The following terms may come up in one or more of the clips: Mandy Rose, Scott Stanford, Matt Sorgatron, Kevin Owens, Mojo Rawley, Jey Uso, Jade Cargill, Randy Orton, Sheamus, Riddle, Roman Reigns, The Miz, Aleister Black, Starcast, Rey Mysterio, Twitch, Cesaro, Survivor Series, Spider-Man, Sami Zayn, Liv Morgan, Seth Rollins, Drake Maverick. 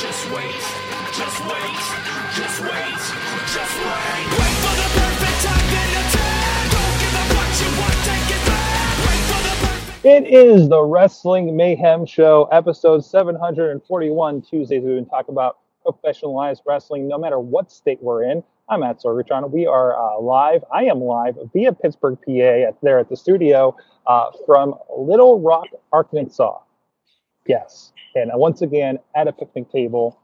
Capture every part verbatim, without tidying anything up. just wait, just wait, just wait, just wait. Wait for the perfect time to attack. Don't give up what you want, take it back. Wait for the perfect. It is the Wrestling Mayhem Show, episode seven hundred forty-one. Tuesdays we've been talking about professionalized wrestling, no matter what state we're in. I'm Matt Sorgatron. We are uh, live. I am live via Pittsburgh, P A, at, there at the studio uh, from Little Rock, Arkansas. Yes. And uh, once again, at a picnic table,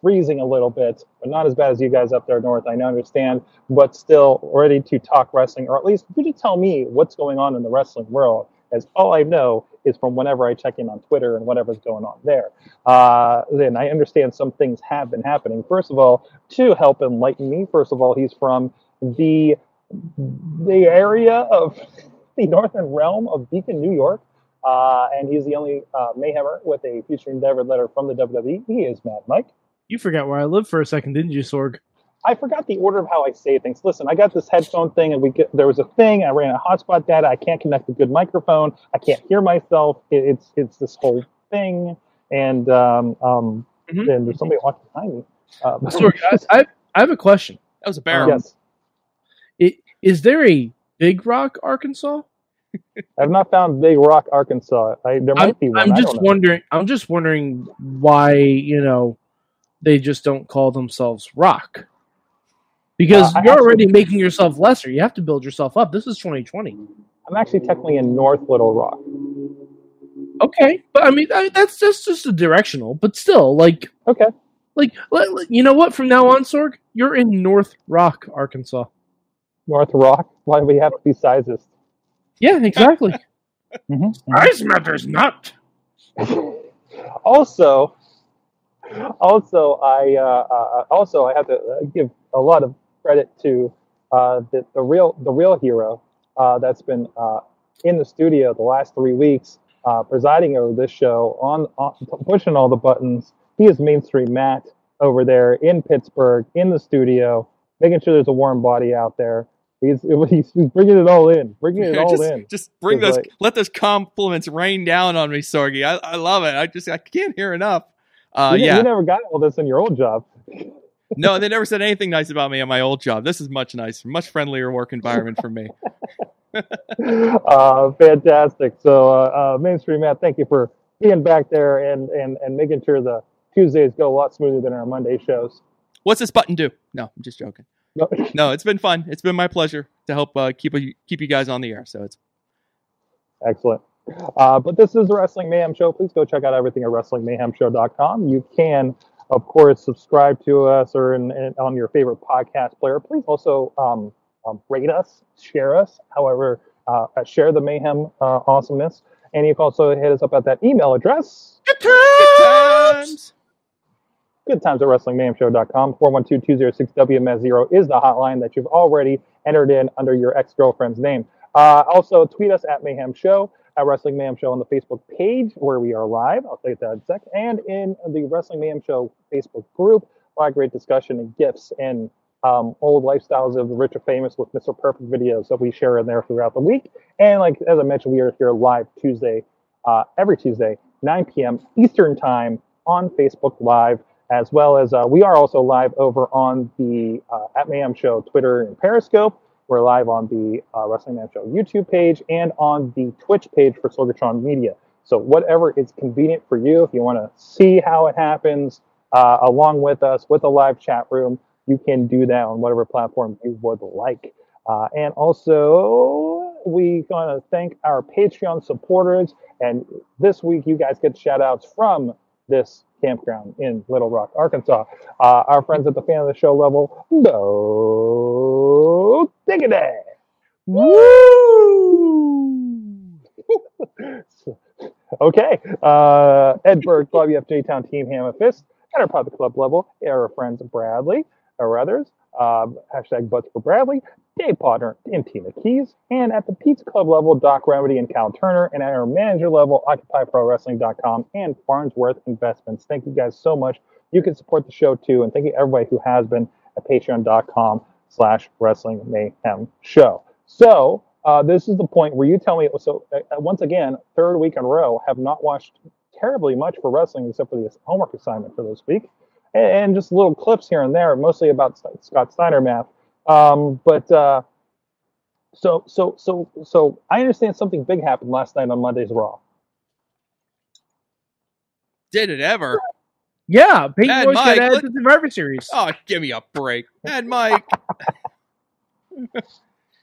freezing a little bit, but not as bad as you guys up there north, I know, understand, but still ready to talk wrestling, or at least you just tell me what's going on in the wrestling world, as all I know is from whenever I check in on Twitter and whatever's going on there. Uh, then I understand some things have been happening. First of all, to help enlighten me, first of all, he's from the the area of the northern realm of Beacon, New York, uh, and he's the only uh, Mayhemmer with a future endeavor letter from the W W E. He is Mad Mike. You forgot where I lived for a second, didn't you, Sorg? I forgot the order of how I say things. Listen, I got this headphone thing, and we get, there was a thing. I ran a hotspot data. I can't connect a good microphone. I can't hear myself. It, it's it's this whole thing, and um, um, mm-hmm. then there's somebody walking behind me. Um, Sorry, guys, I I have a question. That was a barrel. Um, yes. It, is there a Big Rock, Arkansas? I've not found Big Rock, Arkansas. I, there might I'm, be one. I'm just wondering. I'm just wondering why you know they just don't call themselves Rock. Because uh, you're already making yourself lesser. You have to build yourself up. This is twenty twenty. I'm actually technically in North Little Rock. Okay. But, I mean, I, that's, that's just a directional. But still, like... Okay. Like, let, let, you know what? From now on, Sorg, you're in North Rock, Arkansas. North Rock? Why do we have to be sizes? Yeah, exactly. mm-hmm. Size matters not. also... Also, I uh, uh, also I have to give a lot of credit to uh, the, the real the real hero uh, that's been uh, in the studio the last three weeks, uh, presiding over this show, on, on pushing all the buttons. He is Mainstream Matt over there in Pittsburgh, in the studio, making sure there's a warm body out there. He's he's bringing it all in, bringing it all just, in. Just bring those, like, let those compliments rain down on me, Sorgi. I, I love it. I just I can't hear enough. Uh, you, yeah. You never got all this in your old job. No, they never said anything nice about me in my old job. This is much nicer, much friendlier work environment for me. uh, fantastic. So, uh, uh, Mainstream Matt, thank you for being back there and, and, and making sure the Tuesdays go a lot smoother than our Monday shows. What's this button do? No, I'm just joking. No, it's been fun. It's been my pleasure to help uh, keep a, keep you guys on the air. So it's excellent. Uh, but this is the Wrestling Mayhem Show. Please go check out everything at wrestling mayhem show dot com. You can, of course, subscribe to us or in, in, on your favorite podcast player. Please also um, um, rate us, share us, however, uh, share the Mayhem uh, awesomeness. And you can also hit us up at that email address. Good times! Good times at wrestling mayhem show dot com. four one two, two oh six, W M S zero is the hotline that you've already entered in under your ex-girlfriend's name. Uh, also, tweet us at Mayhem Show. At Wrestling Mayhem Show on the Facebook page where we are live. I'll take that in a sec. And in the Wrestling Mayhem Show Facebook group, a lot of great discussion and gifts and um, old lifestyles of the rich or famous with Mister Perfect videos that we share in there throughout the week. And like as I mentioned, we are here live Tuesday, uh, every Tuesday, nine p.m. Eastern time on Facebook Live, as well as uh, we are also live over on the uh, at Mayhem Show Twitter and Periscope. We're live on the uh, Wrestling Man Show YouTube page and on the Twitch page for Sorgatron Media. So whatever is convenient for you, if you want to see how it happens uh, along with us with a live chat room, you can do that on whatever platform you would like. Uh, and also, we want to thank our Patreon supporters. And this week, you guys get shout-outs from this campground in Little Rock, Arkansas. Uh, our friends at the fan of the show level, Bo Diggity! Woo! Okay. Uh, Ed Berg, Bobby F J Town Team Hammer Fist, at our private club level are our friends Bradley, or others, um, hashtag Butts for Bradley, Dave Potter, and Tina Keys, and at the Pizza Club level, Doc Remedy and Cal Turner, and at our manager level, Occupy Pro Wrestling dot com and Farnsworth Investments. Thank you guys so much. You can support the show too, and thank you everybody who has been at Patreon dot com slash Wrestling Mayhem Show. So, uh, this is the point where you tell me, so uh, once again, third week in a row, have not watched terribly much for wrestling except for the homework assignment for this week, and, and just little clips here and there, mostly about St- Scott Steiner math. Um, but uh, so so so so I understand something big happened last night on Monday's Raw. Did it ever? Yeah, Peyton Royce got added to the Survivor Series. Oh, give me a break, Mad Mike.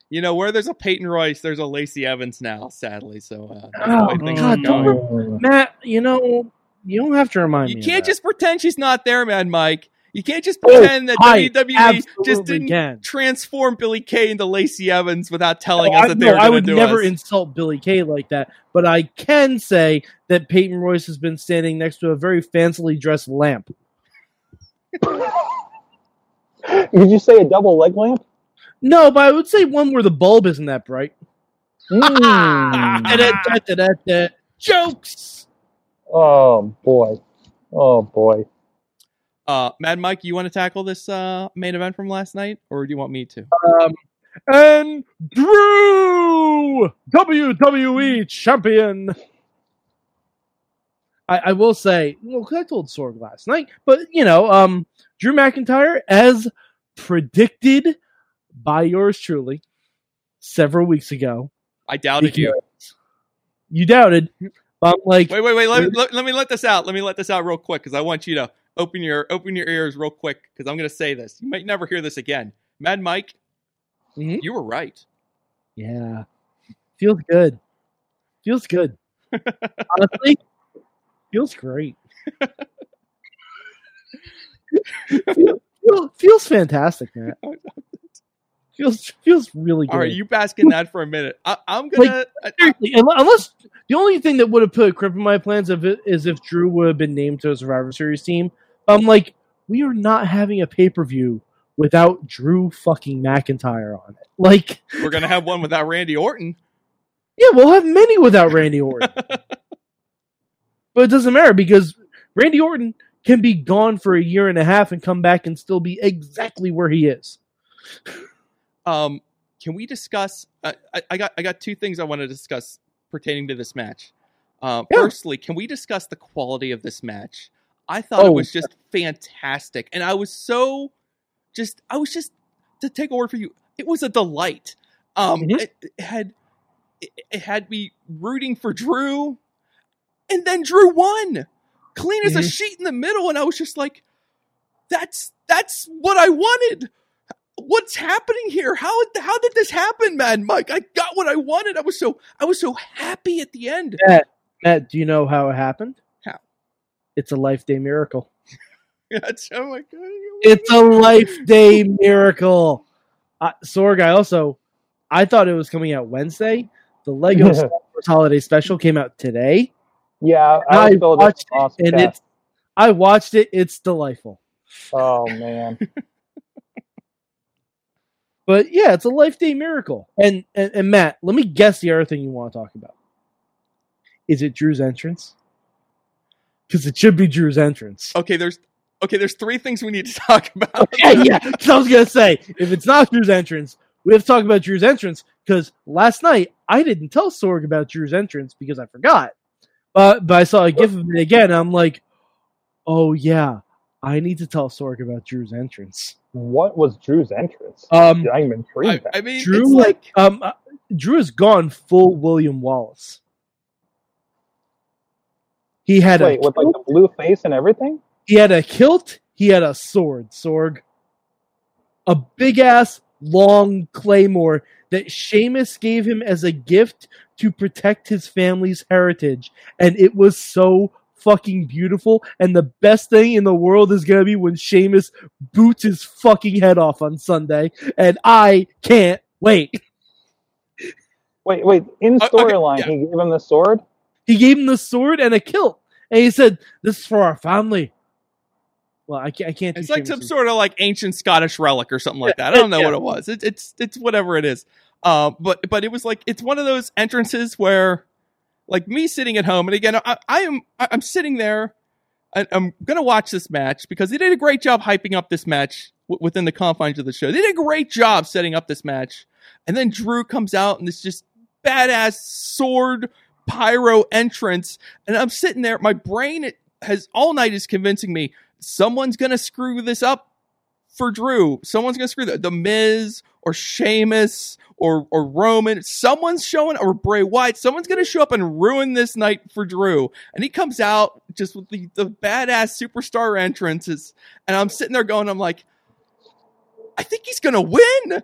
You know, where there's a Peyton Royce, there's a Lacey Evans now, sadly. So, uh, oh, God, don't rem- Matt, you know, you don't have to remind you me. You can't of that. Just pretend she's not there, Mad Mike. You can't just pretend oh, that I W W E just didn't can. transform Billie Kay into Lacey Evans without telling no, us that I, they no, were going to do I would do never us. insult Billie Kay like that, but I can say that Peyton Royce has been standing next to a very fancily dressed lamp. Did you say a double leg lamp? No, but I would say one where the bulb isn't that bright. Mm. Jokes! Oh, boy. Oh, boy. Uh, Mad Mike, you want to tackle this uh, main event from last night, or do you want me to? Um, and Drew, W W E champion. I, I will say, well, I told Sorg last night, but you know, um, Drew McIntyre, as predicted by yours truly several weeks ago. I doubted you. You doubted. Um, like, wait, wait, wait. Let me let, let me let this out. Let me let this out real quick because I want you to. Open your open your ears real quick because I'm going to say this. You might never hear this again. Mad Mike, mm-hmm. You were right. Yeah. Feels good. Feels good. Honestly, feels great. feels, feels, feels fantastic, man. Feels feels really good. All right, you bask in that for a minute. I, I'm going like, to... Seriously, unless... The only thing that would have put a crimp in my plans of it is if Drew would have been named to a Survivor Series team. I'm like, we are not having a pay-per-view without Drew fucking McIntyre on it. Like, we're going to have one without Randy Orton. Yeah, we'll have many without Randy Orton. But it doesn't matter because Randy Orton can be gone for a year and a half and come back and still be exactly where he is. Um, can we discuss... I, I, I got I got two things I want to discuss pertaining to this match. Uh, yeah. Firstly, can we discuss the quality of this match? I thought oh, it was just fantastic. And I was so... just I was just... To take a word for you, it was a delight. Um, mm-hmm. it, it had... It, it had me rooting for Drew. And then Drew won! Clean mm-hmm. as a sheet in the middle. And I was just like, that's that's what I wanted! What's happening here? How how did this happen, Mad Mike? I got what I wanted. I was so I was so happy at the end. Matt, Matt do you know how it happened? How? It's a life day miracle. That's, oh my God. It's a life day miracle. Uh, Sorg, I also I thought it was coming out Wednesday. The Lego Star Wars Holiday Special came out today. Yeah, I, I watched it, awesome and it's, I watched it. It's delightful. Oh man. But yeah, it's a life day miracle. And, and and Matt, let me guess the other thing you want to talk about. Is it Drew's entrance? Because it should be Drew's entrance. Okay, there's okay, there's three things we need to talk about. Okay, yeah, because I was gonna say if it's not Drew's entrance, we have to talk about Drew's entrance. Because last night I didn't tell Sorg about Drew's entrance because I forgot. But uh, but I saw a gif of it again. And I'm like, oh yeah, I need to tell Sorg about Drew's entrance. What was Drew's entrance? Um, I'm intrigued. I, I mean, Drew like, like um, uh, Drew has gone full William Wallace. He had wait, a with kilt, like the blue face and everything. He had a kilt. He had a sword. Sorg, a big ass long claymore that Sheamus gave him as a gift to protect his family's heritage, and it was so fucking beautiful, and the best thing in the world is gonna be when Sheamus boots his fucking head off on Sunday, and I can't wait. Wait, wait. In storyline, okay, yeah. He gave him the sword. He gave him the sword and a kilt, and he said, "This is for our family. Well, I can't. I can't it's like some and... sort of like ancient Scottish relic or something like that. I don't know yeah. what it was. It, it's it's whatever it is. Uh, but but it was like it's one of those entrances where, like me sitting at home, and again I, I am I'm sitting there, and I'm gonna watch this match because they did a great job hyping up this match w- within the confines of the show. They did a great job setting up this match, and then Drew comes out and this just badass sword pyro entrance, and I'm sitting there. My brain has all night is convincing me. Someone's going to screw this up for Drew. Someone's going to screw the, the Miz or Sheamus or or Roman. Someone's showing, or Bray Wyatt. Someone's going to show up and ruin this night for Drew. And he comes out just with the, the badass superstar entrances. And I'm sitting there going, I'm like, I think he's going to win.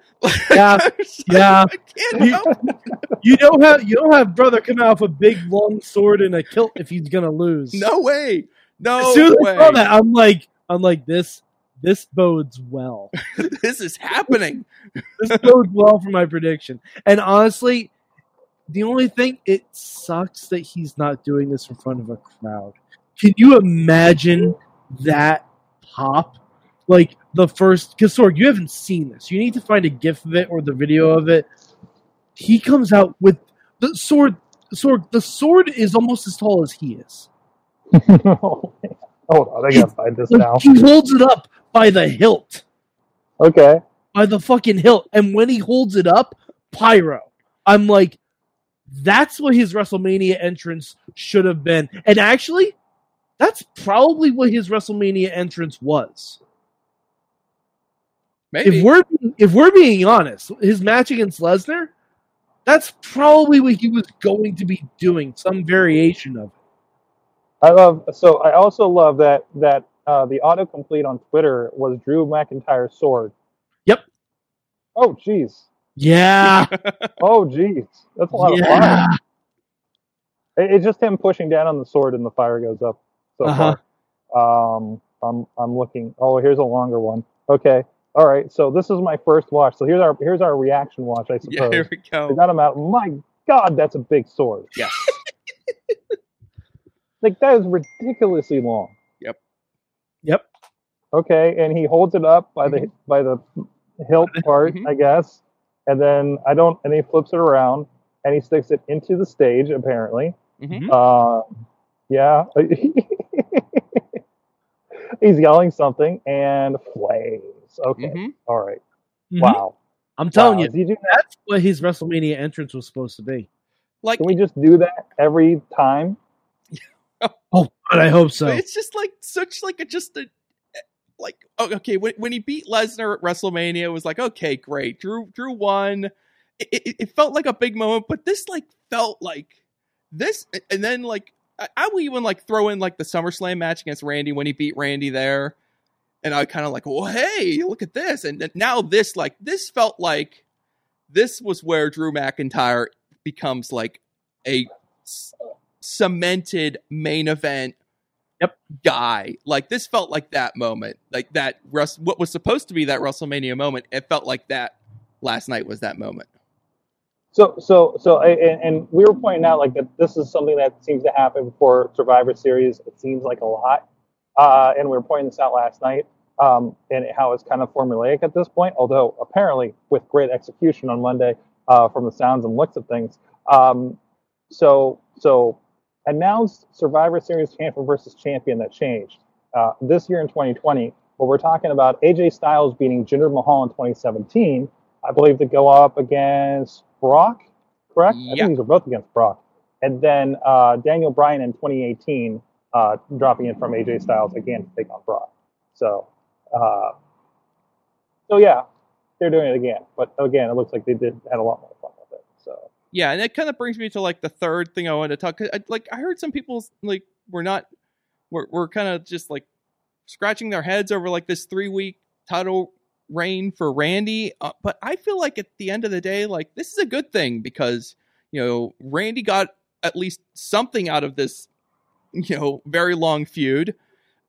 Yeah. so yeah. I can't you, help. you don't have, you don't have brother come out with a big long sword and a kilt if he's going to lose. No way. No as soon as way. I saw that, I'm like, I'm like this. This bodes well. This is happening. This bodes well for my prediction. And honestly, the only thing, it sucks that he's not doing this in front of a crowd. Can you imagine that pop? Like the first, because Sorg, you haven't seen this. You need to find a GIF of it or the video of it. He comes out with the sword. Sorg, the sword is almost as tall as he is. Hold on, I gotta find this now. He holds it up by the hilt. Okay. By the fucking hilt. And when he holds it up, pyro. I'm like, that's what his WrestleMania entrance should have been. And actually, that's probably what his WrestleMania entrance was. Maybe. If we're if we're being honest, his match against Lesnar, that's probably what he was going to be doing, some variation of it. I love so. I also love that that uh, the autocomplete on Twitter was Drew McIntyre's sword. Yep. Oh, jeez. Yeah. Oh, jeez. That's a lot yeah. of fire. It, it's just him pushing down on the sword, and the fire goes up. So uh-huh. far. Um, I'm I'm looking. Oh, here's a longer one. Okay. All right. So this is my first watch. So here's our here's our reaction watch. I suppose. Yeah. Here we go. I got him out. My God, that's a big sword. Yeah. Like, that is ridiculously long. Yep. Yep. Okay, and he holds it up by the by the hilt part, I guess, and then I don't, and he flips it around, and he sticks it into the stage, apparently. Mm-hmm. Uh, yeah. He's yelling something, and flames. Okay, mm-hmm. all right. Mm-hmm. Wow. I'm telling wow. you, that? that's what his WrestleMania entrance was supposed to be. Like, can we just do that every time? Oh, but I hope so. It's just like such like a just a like oh, okay when when he beat Lesnar at WrestleMania, it was like okay, great. Drew Drew won. It, it, it felt like a big moment, but this like felt like this, and then like I, I would even like throw in like the SummerSlam match against Randy when he beat Randy there, and I kind of like, well, hey, look at this, and now this like this felt like this was where Drew McIntyre becomes like a cemented main event yep. guy. Like this felt like that moment, like that Russ, what was supposed to be that WrestleMania moment. It felt like that last night was that moment. So, so, so, I, and, and we were pointing out like that this is something that seems to happen before Survivor Series. It seems like a lot. Uh, and we were pointing this out last night um, and how it's kind of formulaic at this point, although apparently with great execution on Monday uh, from the sounds and looks of things. Um, so, so, announced Survivor Series champion versus champion that changed uh, this year in twenty twenty. But we're talking about A J Styles beating Jinder Mahal in twenty seventeen, I believe, to go up against Brock, correct? Yep. I think these are both against Brock. And then uh, Daniel Bryan in twenty eighteen, uh, dropping in from A J Styles again to take on Brock. So, uh, so yeah, they're doing it again. But again, it looks like they did had a lot more fun with it. So. Yeah, and that kind of brings me to like the third thing I wanted to talk. I, like I heard some people like were not, were were kind of just like scratching their heads over like this three week title reign for Randy. Uh, but I feel like at the end of the day, like this is a good thing because you know Randy got at least something out of this, you know, very long feud,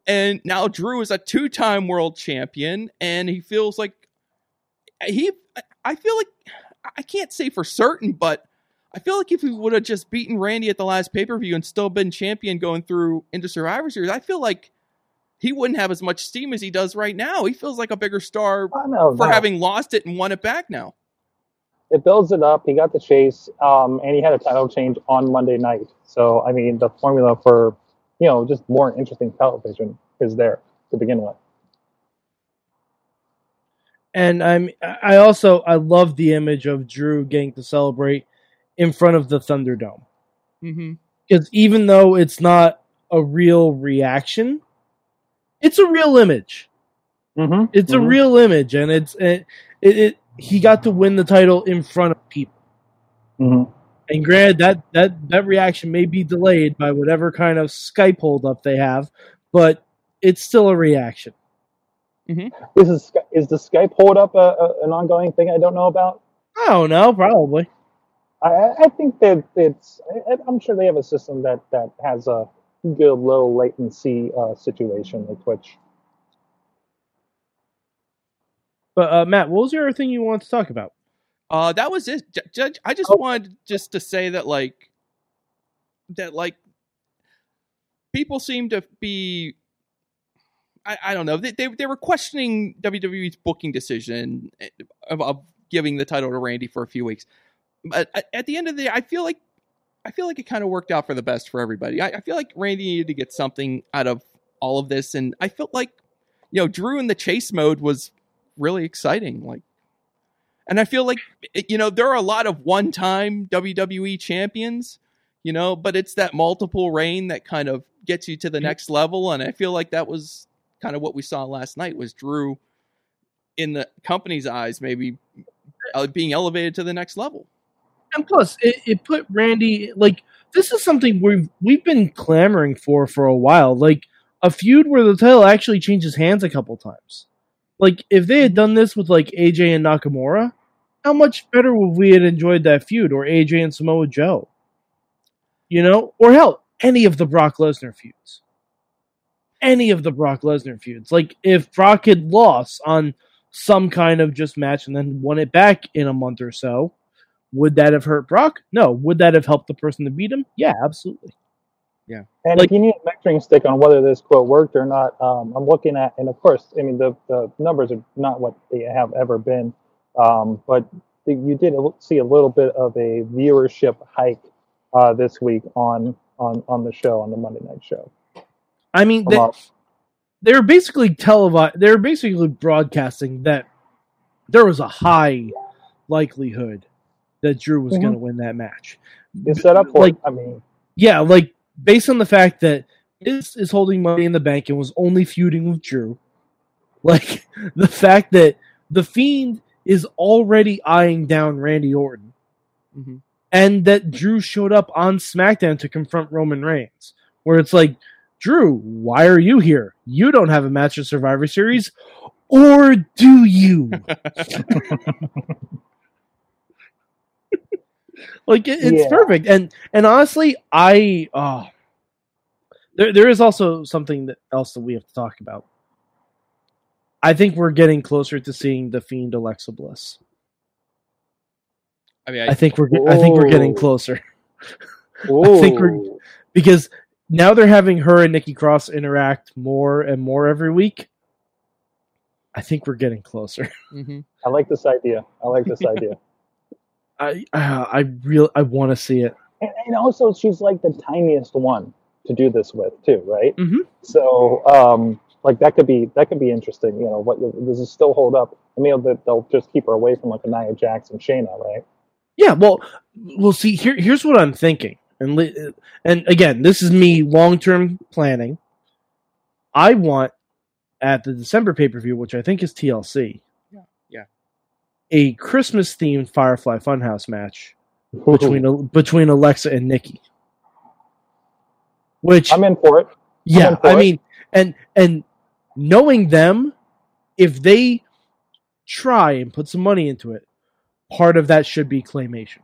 and now Drew is a two time world champion, and he feels like he. I feel like I can't say for certain, but. I feel like if we would have just beaten Randy at the last pay-per-view and still been champion going through into Survivor Series, I feel like he wouldn't have as much steam as he does right now. He feels like a bigger star for that. Having lost it and won it back now. It builds it up. He got the chase, um, and he had a title change on Monday night. So, I mean, the formula for, you know, just more interesting television is there to begin with. And I'm, I also, I love the image of Drew getting to celebrate in front of the Thunderdome. Mm-hmm. Because even though it's not a real reaction, it's a real image. Mm-hmm. It's mm-hmm. a real image, and it's it, it, it. He got to win the title in front of people. Mm-hmm. And granted, that, that that reaction may be delayed by whatever kind of Skype holdup they have, but it's still a reaction. Mm-hmm. Is this, is the Skype holdup a, a, an ongoing thing I don't know about? I don't know, probably. I, I think that it's. I, I'm sure they have a system that, that has a good low latency uh, situation with Twitch. But uh, Matt, what was your other thing you wanted to talk about? Uh, that was it. Judge, I just oh. wanted just to say that like that like people seem to be. I, I don't know. They, they they were questioning W W E's booking decision of, of giving the title to Randy for a few weeks. But at the end of the day, I feel like I feel like it kind of worked out for the best for everybody. I, I feel like Randy needed to get something out of all of this, and I felt like, you know, Drew in the chase mode was really exciting. Like, and I feel like, you know, there are a lot of one-time W W E champions, you know, but it's that multiple reign that kind of gets you to the next level, and I feel like that was kind of what we saw last night was Drew, in the company's eyes, maybe uh, being elevated to the next level. And plus, it, it put Randy, like, this is something we've, we've been clamoring for for a while. Like, a feud where the title actually changes hands a couple times. Like, if they had done this with, like, A J and Nakamura, how much better would we have enjoyed that feud? Or A J and Samoa Joe? You know? Or, hell, any of the Brock Lesnar feuds. Any of the Brock Lesnar feuds. Like, if Brock had lost on some kind of just match and then won it back in a month or so, would that have hurt Brock? No. Would that have helped the person to beat him? Yeah, absolutely. Yeah. And like, if you need a measuring stick on whether this quote worked or not, um, I'm looking at, and of course, I mean, the, the numbers are not what they have ever been, um, but you did see a little bit of a viewership hike uh, this week on, on, on the show, on the Monday night show. I mean, they, they're basically televi- they're basically broadcasting that there was a high likelihood that Drew was mm-hmm. going to win that match. You set up for like, it, I mean, yeah, like based on the fact that Miz is holding Money in the Bank and was only feuding with Drew, like the fact that the Fiend is already eyeing down Randy Orton, mm-hmm. and that Drew showed up on SmackDown to confront Roman Reigns, where it's like, Drew, why are you here? You don't have a match at Survivor Series, or do you? Like, it, it's yeah. perfect. And and honestly, I... Oh, there there is also something that else that we have to talk about. I think we're getting closer to seeing the Fiend Alexa Bliss. I mean, I, I think we're oh. I think we're getting closer. Oh. I think we're... Because... Now they're having her and Nikki Cross interact more and more every week. I think we're getting closer. Mm-hmm. I like this idea. I like this idea. I uh, I real I want to see it. And, and also, she's like the tiniest one to do this with, too, right? Mm-hmm. So, um, like that could be that could be interesting. You know, what does it still hold up? I mean, they'll just keep her away from like Nia Jax and Shayna, right? Yeah. Well, we'll see. Here, here's what I'm thinking. And and again, this is me long-term planning. I want, at the December pay-per-view, which I think is T L C, yeah, yeah, a Christmas-themed Firefly Funhouse match between between Alexa and Nikki. Which I'm in for it. I'm yeah, for I it. mean, and and knowing them, if they try and put some money into it, part of that should be claymation.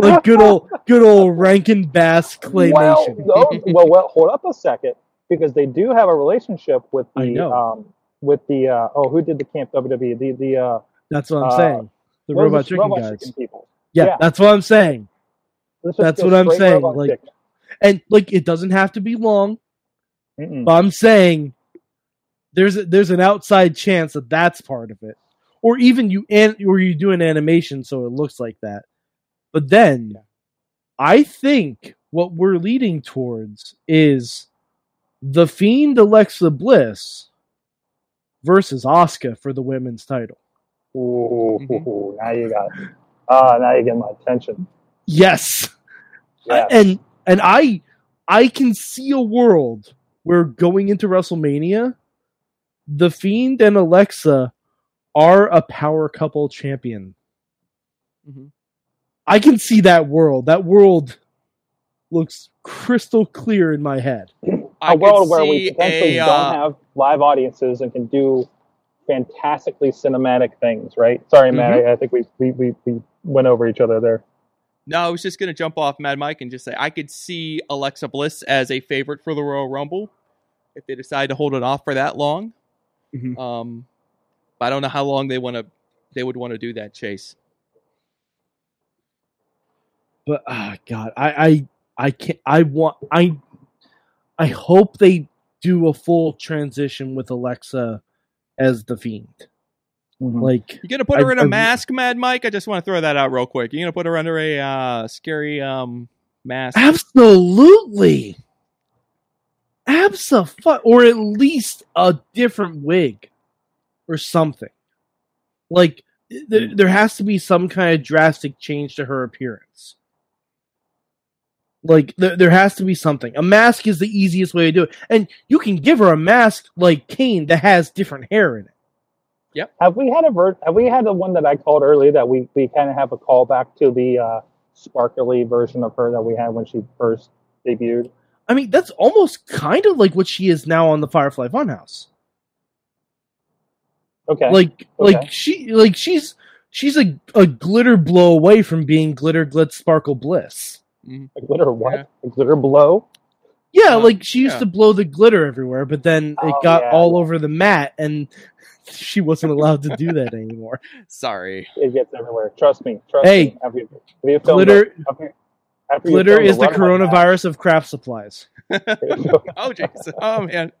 Like good old, good old Rankin Bass claymation. Well, no, well, well, hold up a second, because they do have a relationship with the, um, with the uh, oh, who did the camp W W E? The the uh, that's what I'm uh, saying. The robot chicken robot guys. Chicken yeah, yeah, that's what I'm saying. That's what I'm saying. Like, chicken. And, like, it doesn't have to be long. Mm-mm. But I'm saying there's a, there's an outside chance that that's part of it. Or even you an, or you do an animation so it looks like that. But then I think what we're leading towards is The Fiend Alexa Bliss versus Asuka for the women's title. Ooh, mm-hmm. now you got it. Uh, now you're getting my attention. Yes. yes. I, and and I I can see a world where going into WrestleMania, The Fiend and Alexa are a power couple champion. Mm-hmm. I can see that world. That world looks crystal clear in my head. I a world where we potentially a, uh, don't have live audiences and can do fantastically cinematic things, right? Sorry, Matt, mm-hmm. I, I think we, we, we, we went over each other there. No, I was just going to jump off Mad Mike and just say I could see Alexa Bliss as a favorite for the Royal Rumble if they decide to hold it off for that long. Mm-hmm. Um, but I don't know how long they want to. They would want to do that, Chase. But ah, oh God, I, I I can't. I want. I I hope they do a full transition with Alexa as the Fiend. Mm-hmm. Like, you gonna put her I, in a I, mask, Mad Mike? I just want to throw that out real quick. You gonna put her under a uh, scary um, mask? Absolutely. Abso-fuck, or at least a different wig, or something. Like th- there has to be some kind of drastic change to her appearance. Like th- there has to be something. A mask is the easiest way to do it, and you can give her a mask like Kane that has different hair in it. Yep. Have we had a ver- Have we had the one that I called earlier that we, we kind of have a callback to the uh, sparkly version of her that we had when she first debuted? I mean, that's almost kind of like what she is now on the Firefly Funhouse. Okay. Like, okay. like she, like she's, she's a, a glitter blow away from being glitter, glit, sparkle, bliss. A glitter what? Yeah. A glitter blow? Yeah, um, like she used yeah. to blow the glitter everywhere, but then it oh, got yeah. all over the mat, and she wasn't allowed to do that anymore. Sorry. It gets everywhere. Trust me. Trust hey, me. After you, after you glitter. After glitter is the coronavirus of craft supplies. Oh, Jesus. Oh, man.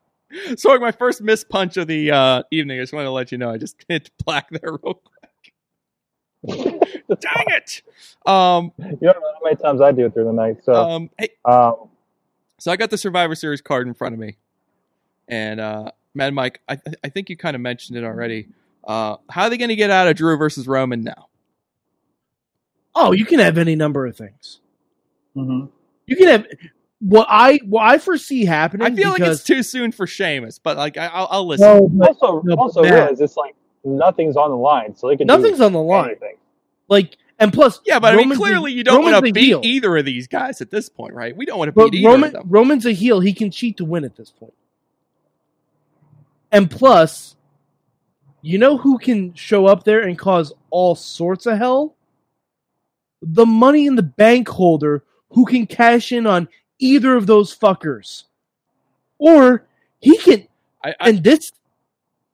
Sorry, my first missed punch of the uh, evening. I just want to let you know. I just hit black there real quick. Dang it! Um, you don't know how many times I do it through the night. So, um, hey, um, so I got the Survivor Series card in front of me. And, uh, Mad Mike, I, th- I think you kind of mentioned it already. Uh, how are they going to get out of Drew versus Roman now? Oh, you can have any number of things. Mm-hmm. You can have what I what I foresee happening. I feel because, like it's too soon for Sheamus, but like I, I'll, I'll listen. No, but, also, no, also Matt, realize it's like nothing's on the line, so they can nothing's do on the line. Anything. Like and plus, yeah, but Roman's I mean, clearly you don't want to beat heel. Either of these guys at this point, right? We don't want to beat either Roman, of them. Roman's a heel; he can cheat to win at this point. And plus, you know who can show up there and cause all sorts of hell? The Money in the Bank holder. Who can cash in on either of those fuckers, or he can? I, I, and this,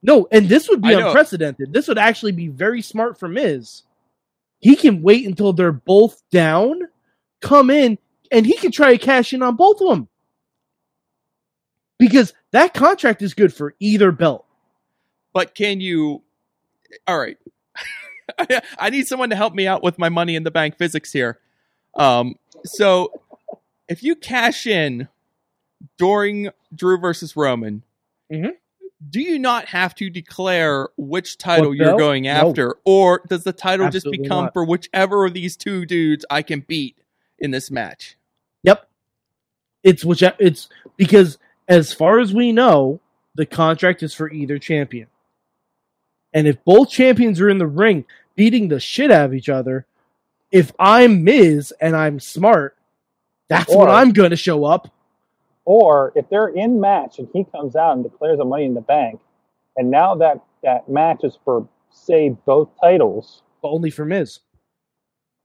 no, and this would be unprecedented. This would actually be very smart for Miz. He can wait until they're both down, come in, and he can try to cash in on both of them because that contract is good for either belt. But can you? All right, I need someone to help me out with my Money in the Bank physics here. Um, so if you cash in during Drew versus Roman, mm-hmm. do you not have to declare which title what, you're no? going after? No. Or does the title Absolutely just become not. For whichever of these two dudes I can beat in this match? Yep. It's which it's because as far as we know, the contract is for either champion. And if both champions are in the ring beating the shit out of each other, if I'm Miz and I'm smart, that's or, when I'm going to show up. Or if they're in match and he comes out and declares a Money in the Bank, and now that, that match is for, say, both titles. But only for Miz.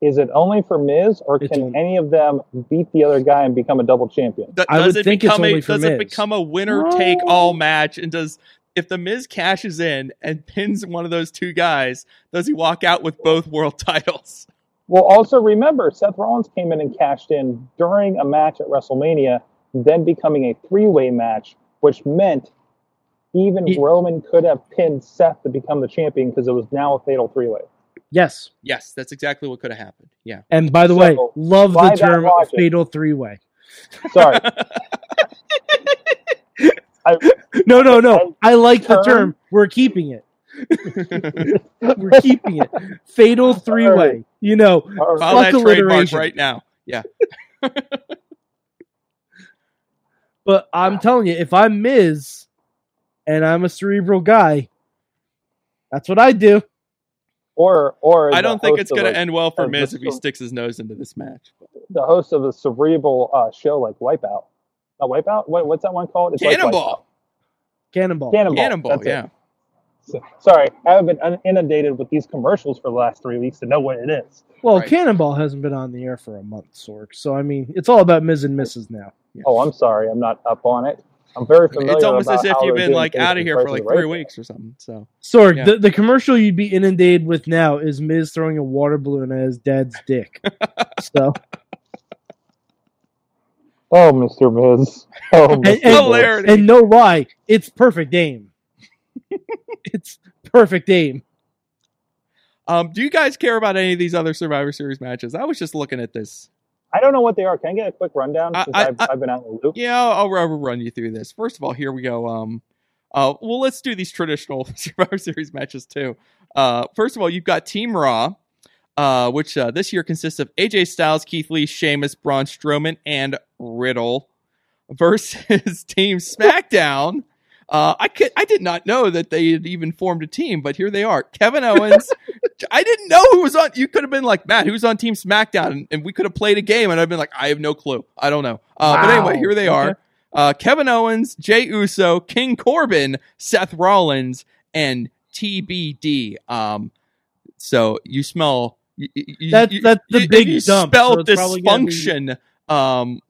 Is it only for Miz, or it's can only. Any of them beat the other guy and become a double champion? Th- I would it think it's only a, for does Miz. Does it become a winner-take-all match, and does... If the Miz cashes in and pins one of those two guys, does he walk out with both world titles? Well, also remember, Seth Rollins came in and cashed in during a match at WrestleMania, then becoming a three-way match, which meant even he, Roman could have pinned Seth to become the champion because it was now a fatal three-way. Yes. Yes, that's exactly what could have happened. Yeah. And by the so, way, love the term fatal three-way. Sorry. I, no, no, no. I, I like term. the term. We're keeping it. We're keeping it. Fatal three-way. You know, All right. File that trademark right now. Yeah. But I'm wow. telling you, if I'm Miz and I'm a cerebral guy, that's what I do. Or, or I don't think it's going like, to end well for Miz if he sticks his nose into this match. The host of a cerebral uh, show like Wipeout. A Wipeout? What, what's that one called? It's Cannonball. Like Cannonball. Cannonball. Cannonball, that's yeah. It. So, sorry, I haven't been inundated with these commercials for the last three weeks to know what it is. Well, right. Cannonball hasn't been on the air for a month, Sork. So, I mean, it's all about Miz and Missus now. Yeah. Oh, I'm sorry. I'm not up on it. I'm very familiar. It's almost about as if you've been like out of here for like three weeks or something. So, Sork, yeah. the, the commercial you'd be inundated with now is Miz throwing a water balloon at his dad's dick. So... Oh, Mister Miz. Oh, Mister And, and, and no lie, it's perfect aim. It's perfect aim. Um, do you guys care about any of these other Survivor Series matches? I was just looking at this. I don't know what they are. Can I get a quick rundown? I, I, I've, I, I've been out in the loop. Yeah, I'll, I'll run you through this. First of all, here we go. Um, uh, well, let's do these traditional Survivor Series matches too. Uh, first of all, you've got Team Raw. Uh, which uh, this year consists of A J Styles, Keith Lee, Sheamus, Braun Strowman, and Riddle versus Team SmackDown. Uh, I could, I did not know that they had even formed a team, but here they are. Kevin Owens. I didn't know who was on. You could have been like, Matt, who's on Team SmackDown? And, and we could have played a game, and I've been like, I have no clue. I don't know. Uh, wow. But anyway, here they are. Uh, Kevin Owens, Jey Uso, King Corbin, Seth Rollins, and T B D. Um, so you smell... You, you, that, that's the you, big you dump. Spell so dysfunction. Be... Um,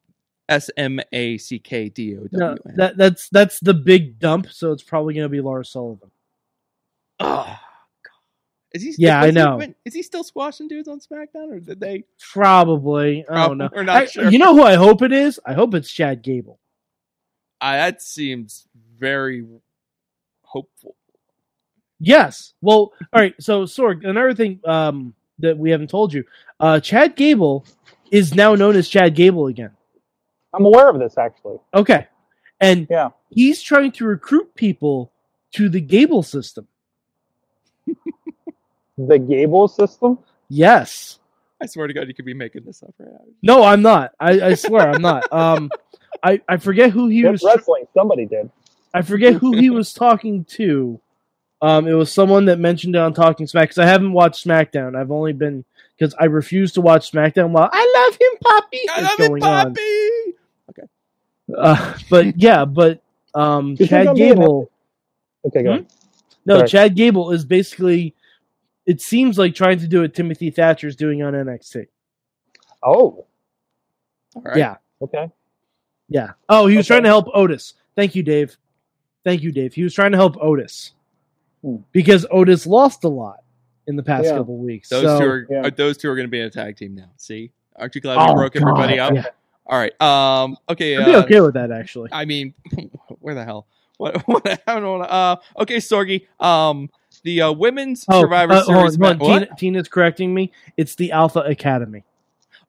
S M A C K D O W N. No, that, that's that's the big dump. So it's probably going to be Lars Sullivan. Oh, God. Is he? Still, yeah, I know. He, is he still squashing dudes on SmackDown, or did they? Probably. I don't know. We're not I, sure. You know who I hope it is? I hope it's Chad Gable. Uh, that seems very hopeful. Yes. Well, all right. So, Sorg, another thing. Um. That we haven't told you. Uh, Chad Gable is now known as Chad Gable again. I'm aware of this, actually. Okay. And yeah. he's trying to recruit people to the Gable system. The Gable system? Yes. I swear to God, you could be making this up right now. No, I'm not. I, I swear, I'm not. Um, I, I forget who he Good was... wrestling. Tra- Somebody did. I forget who he was talking to. Um, it was someone that mentioned it on Talking Smack, because I haven't watched SmackDown. I've only been, because I refuse to watch SmackDown while I love him, Poppy! I love him, Poppy! On. Okay. Uh, but, yeah, but um, Chad Gable... Okay, go hmm? on. No, Sorry. Chad Gable is basically, it seems like trying to do what Timothy Thatcher's doing on N X T. Oh. All right. Yeah. Okay. Yeah. Oh, he was okay. trying to help Otis. Thank you, Dave. Thank you, Dave. He was trying to help Otis. Because Otis lost a lot in the past yeah. couple weeks. Those so, two are yeah. those two are going to be in a tag team now. See, aren't you glad we oh, broke God, everybody up? Yeah. All right. Um. Okay. I'd be uh, okay with that, actually. I mean, where the hell? What? what I don't know. Uh. Okay, Sorgi. Um. The uh, women's oh, Survivor uh, Series. On, ma- Tina, Tina's correcting me. It's the Alpha Academy.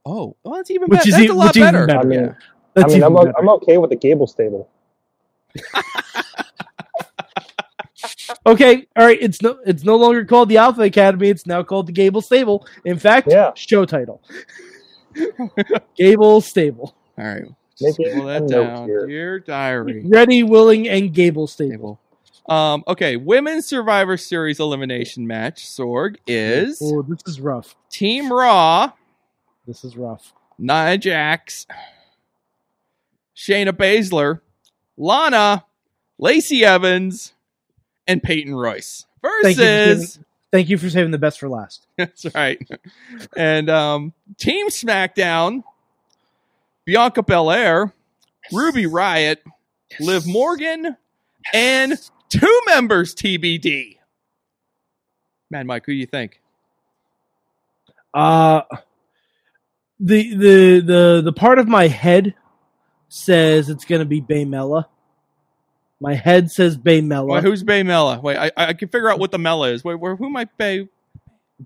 Oh, well, that's even better. That's a lot better. better. I mean, yeah. that's I mean I'm, better. I'm okay with the Gable Stable. Okay, all right. It's no, it's no longer called the Alpha Academy. It's now called the Gable Stable. In fact, yeah. show title, Gable Stable. All right, just pull that down. Here. Dear diary, ready, willing, and Gable Stable. Um, okay, women's Survivor Series elimination match. Sorg is. Oh, this is rough. Team Raw. This is rough. Nia Jax, Shayna Baszler, Lana, Lacey Evans. And Peyton Royce versus. Thank you, saving, thank you for saving the best for last. That's right. And um, Team SmackDown, Bianca Belair, yes. Ruby Riott, yes. Liv Morgan, yes. and two members T B D. Mad Mike, who do you think? Uh, the the the the part of my head says it's going to be Baymella. My head says Baymella. Wait, who's Baymella? Wait, I I can figure out what the Mella is. Wait, where, who am I? Bay?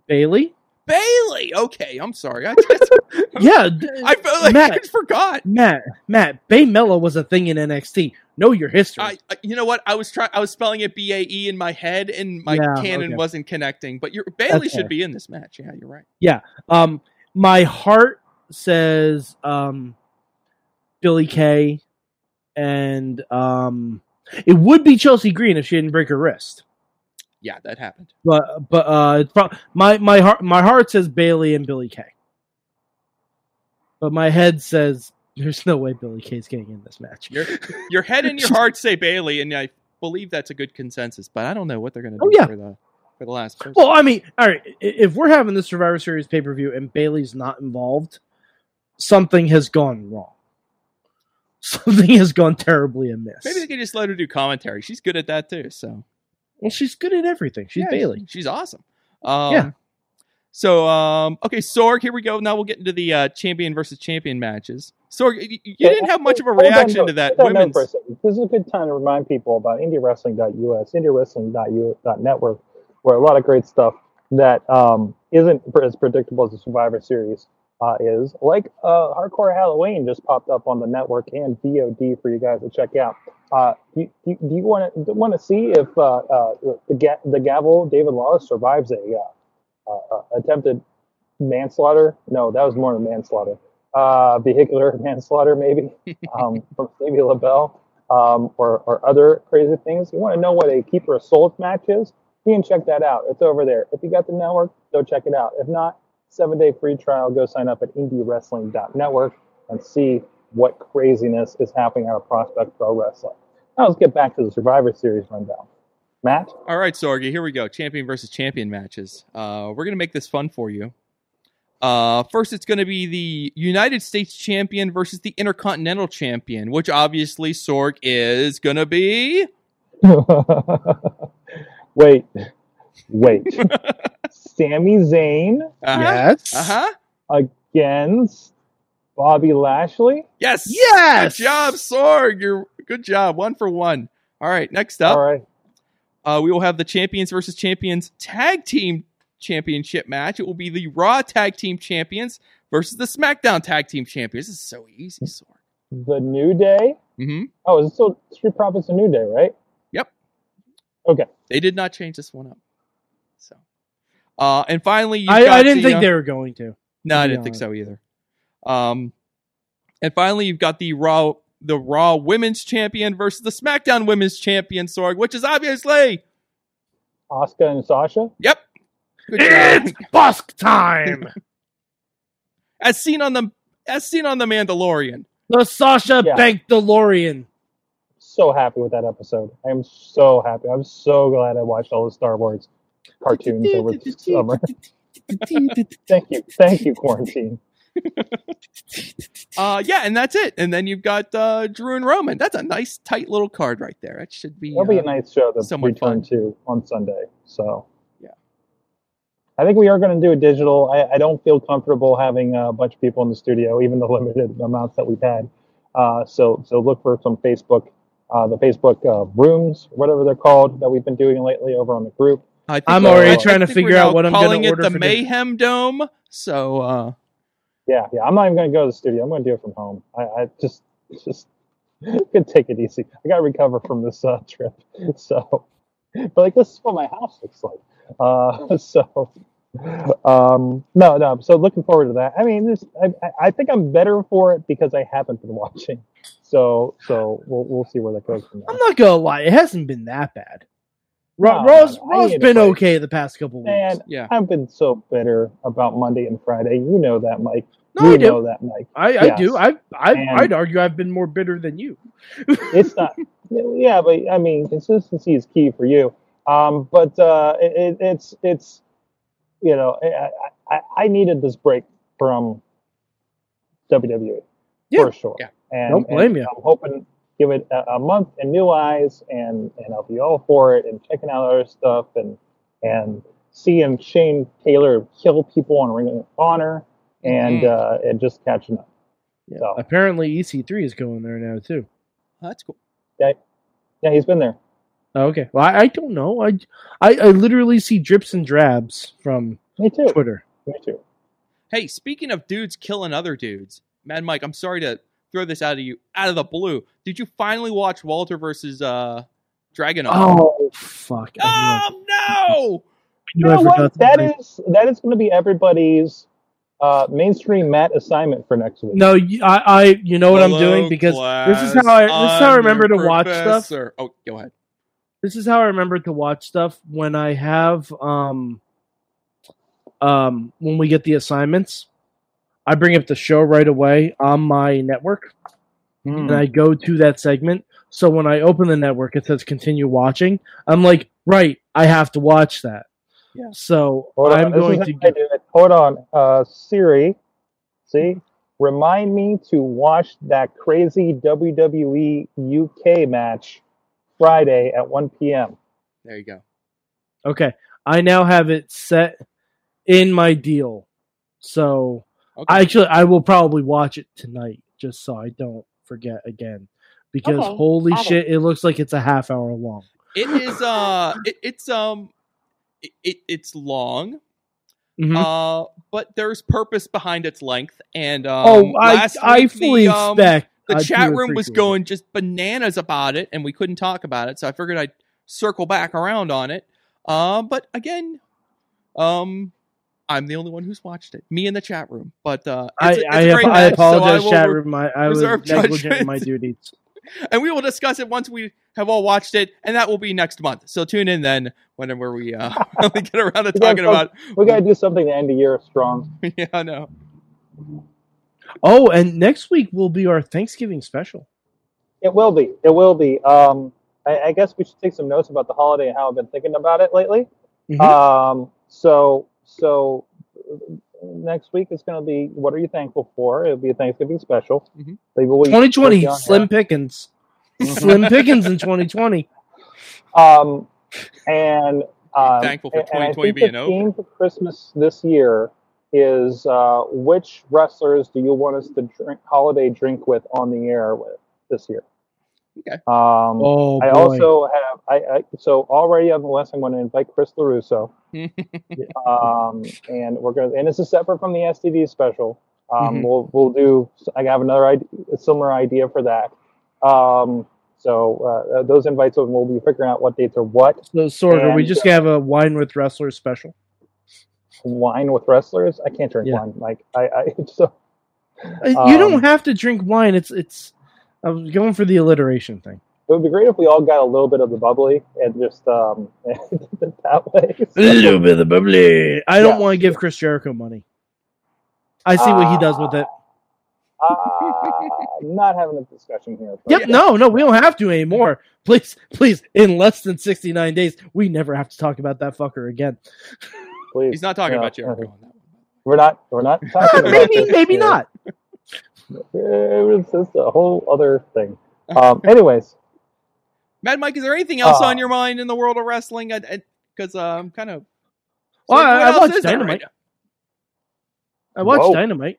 Bayley? Bayley! Okay, I'm sorry. I just, yeah, I felt like Matt, I forgot. Matt, Matt, Baymella was a thing in N X T. Know your history. I, I, you know what? I was try- I was spelling it B A E in my head, and my yeah, canon okay. wasn't connecting. But your Bayley okay. should be in this match. Yeah, you're right. Yeah. Um, my heart says um, Billie Kay, and um, it would be Chelsea Green if she didn't break her wrist. Yeah, that happened. But but uh, it's pro- my my heart my heart says Bayley and Billie Kay, but my head says there's no way Billie Kay's getting in this match. Your your head and your heart say Bayley, and I believe that's a good consensus. But I don't know what they're going to do oh, yeah. for the for the last person. Well, I mean, all right, if we're having the Survivor Series pay per view and Bayley's not involved, something has gone wrong. Something has gone terribly amiss. Maybe they can just let her do commentary. She's good at that too. So. Well, she's good at everything. She's yeah, Bayley. She's awesome. Um, yeah. So, um, okay, Sorg, here we go. Now we'll get into the uh, champion versus champion matches. Sorg, you, you yeah, didn't have much of a reaction on, to that. Women's... For a second. This is a good time to remind people about indie wrestling dot U S, indie wrestling dot network, where a lot of great stuff that um, isn't as predictable as the Survivor Series uh, is. Like uh, Hardcore Halloween just popped up on the network and V O D for you guys to check out. Uh, do, do, do you want to want to see if uh, uh, the ga- the gavel David Lawless survives a uh, uh, attempted manslaughter? No, that was more than manslaughter. Uh, vehicular manslaughter, maybe um, from Davey LaBelle um, or or other crazy things. You want to know what a Keeper of Souls match is? You can check that out. It's over there. If you got the network, go check it out. If not, seven day free trial. Go sign up at indie wrestling dot network and see what craziness is happening out of Prospect Pro Wrestling. Now let's get back to the Survivor Series rundown. Matt? All right, Sorgi, here we go. Champion versus champion matches. Uh, we're going to make this fun for you. Uh, first, it's going to be the United States champion versus the Intercontinental champion, which obviously Sorg is going to be... wait. Wait. Sami Zayn. Uh-huh. Yes. Uh-huh. Against... Bobby Lashley? Yes. Yes. Good job, Sorg. You're good job. One for one. All right. Next up, All right. Uh, we will have the champions versus champions tag team championship match. It will be the Raw tag team champions versus the SmackDown tag team champions. This is so easy, Sorg. The New Day? Mm-hmm. Oh, is it still Street Profits and New Day, right? Yep. Okay. They did not change this one up. So, uh, and finally, you I, got I didn't the, think uh, they were going to. No, I didn't think so either. Um, and finally, you've got the Raw, the Raw Women's Champion versus the SmackDown Women's Champion, Sorg, which is obviously Asuka and Sasha. Yep, good it's job. Busk time, as seen on the as seen on the Mandalorian, the Sasha yeah. Banks DeLorean. So happy with that episode. I am so happy. I'm so glad I watched all the Star Wars cartoons over the summer. Thank you, thank you, quarantine. uh yeah and that's it, and then you've got uh Drew and Roman. That's a nice tight little card right there. It should be it'll be uh, a nice show to return to on Sunday. So yeah, I think we are going to do a digital. I, I don't feel comfortable having a bunch of people in the studio, even the limited amounts that we've had, uh so so look for some Facebook uh the Facebook uh rooms, whatever they're called, that we've been doing lately over on the group. I think I'm already trying to figure out what I'm calling it, the Mayhem Dome. So uh Yeah, yeah. I'm not even going to go to the studio. I'm going to do it from home. I, I just, just could take it easy. I got to recover from this uh, trip. So, but like this is what my house looks like. Uh, so, um, no, no. So looking forward to that. I mean, this. I, I think I'm better for it because I haven't been watching. So, so we'll we'll see where that goes from there. I'm not gonna lie. It hasn't been that bad. Raw, no, Raw's, no, Raw's been okay the past couple weeks. Man, yeah. I've been so bitter about Monday and Friday. You know that, Mike. No, you I do. know that, Mike. I, yes. I do. I, I, I'd argue I've been more bitter than you. It's not. Yeah, but I mean, consistency is key for you. Um, but uh, it, it's it's you know I, I, I needed this break from W W E yeah. for sure. Yeah. And, Don't blame and you. I'm hoping. Give it a, a month and new eyes, and, and I'll be all for it and checking out other stuff and and seeing Shane Taylor kill people on Ring of Honor and mm. uh, and just catching up. Yeah. So. Apparently, E C three is going there now too. Oh, that's cool. Yeah, yeah, he's been there. Oh, okay. Well, I, I don't know. I, I I literally see drips and drabs from Me too. Twitter. Me too. Hey, speaking of dudes killing other dudes, Mad Mike, I'm sorry to throw this out of you out of the blue. Did you finally watch Walter versus uh, Dragunov? Oh fuck! Oh no! You know what? That is that is going to be everybody's uh, mainstream Matt assignment for next week. No, you, I, I, you know what Hello, I'm doing because class, this is how I this I'm is how I remember to watch stuff. Oh, go ahead. This is how I remember to watch stuff when I have um um when we get the assignments. I bring up the show right away on my network, mm. and I go to that segment. So when I open the network, it says continue watching. I'm like, right, I have to watch that. Yeah. So Hold I'm on. going to get... Hold on, uh, Siri. See, remind me to watch that crazy W W E U K match Friday at one p.m. There you go. Okay, I now have it set in my deal. So okay. I actually, I will probably watch it tonight just so I don't forget again. Because okay. holy Got shit, it. it looks like it's a half hour long. It is. Uh, it, it's um. It it's long, mm-hmm. uh, but there's purpose behind its length. And um, oh, I I fully the, um, expect the chat room was going it. just bananas about it, and we couldn't talk about it. So I figured I'd circle back around on it. Uh, but again, um, I'm the only one who's watched it. Me in the chat room, but uh, it's, I it's I, a great I match, apologize, so I chat room. I, I was negligent in my duties. And we will discuss it once we have all watched it, and that will be next month. So tune in then whenever we uh, really get around to talking about it. We got to do something to end the year strong. Yeah, I know. Oh, and next week will be our Thanksgiving special. It will be. It will be. Um, I, I guess we should take some notes about the holiday and how I've been thinking about it lately. Mm-hmm. Um, so, so next week is going to be, what are you thankful for? It'll be a Thanksgiving special. Mm-hmm. twenty twenty, slim pickings. Slim pickings in twenty twenty. Um, and um, thankful for twenty twenty being the over. The theme for Christmas this year is uh, which wrestlers do you want us to drink holiday drink with on the air with this year? Okay. Um, oh, I boy. also have I, I so already on the list I'm going to invite Chris LaRusso, um, and we're going to and this is separate from the S T D special. Um, mm-hmm. We'll we'll do I have another idea, a similar idea for that. Um, so uh, those invites open, we'll be figuring out what dates are what. So Sorg, are we just gonna have a wine with wrestlers special? Wine with wrestlers? I can't drink yeah. wine, Mike. I, I so you um, don't have to drink wine. It's it's. I was going for the alliteration thing. It would be great if we all got a little bit of the bubbly and just um, that way. So. A little bit of the bubbly. I don't yeah. want to give Chris Jericho money. I see uh, what he does with it. Uh, not having a discussion here. Yep, yeah. No, no, we don't have to anymore. Please, please, in less than sixty-nine days, we never have to talk about that fucker again. Please. He's not talking no, about Jericho. No. We're not. We're not talking about Maybe, this maybe here. not. It was just a whole other thing. Um, anyways, Mad Mike, is there anything else uh, on your mind in the world of wrestling? Because I, I, uh, I'm kind of. Well, like, I, I watched Dynamite. Right I watched Whoa. Dynamite.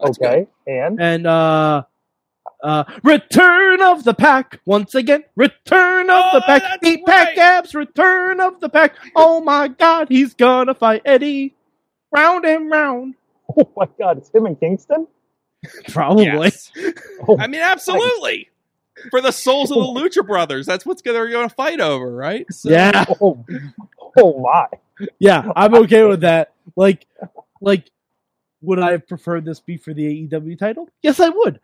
That's okay, good. and and uh, uh, Return of the Pack once again. Return of oh, the Pack. Eat right. Pack abs. Return of the Pack. Oh my God, he's gonna fight Eddie. Round and round. Oh my God, it's him and Kingston. Probably. Yes. Oh, I mean, absolutely. My. For the souls of the Lucha Brothers, that's what they're going to fight over, right? So. Yeah. Oh, oh my. Yeah, I'm okay with that. Like, like, would I have preferred this be for the A E W title? Yes, I would.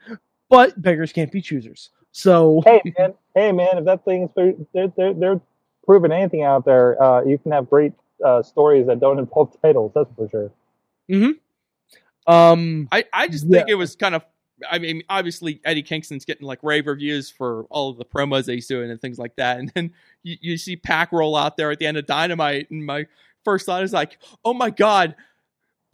But beggars can't be choosers. So hey, man, hey, man, if that thing's they're they're, they're proving anything out there, uh, you can have great uh, stories that don't involve titles. That's for sure. Mm-hmm. Um, I, I just yeah. think it was kind of, I mean, obviously Eddie Kingston's getting like rave reviews for all of the promos that he's doing and things like that. And then you, you see Pac roll out there at the end of Dynamite. And my first thought is like, oh my God,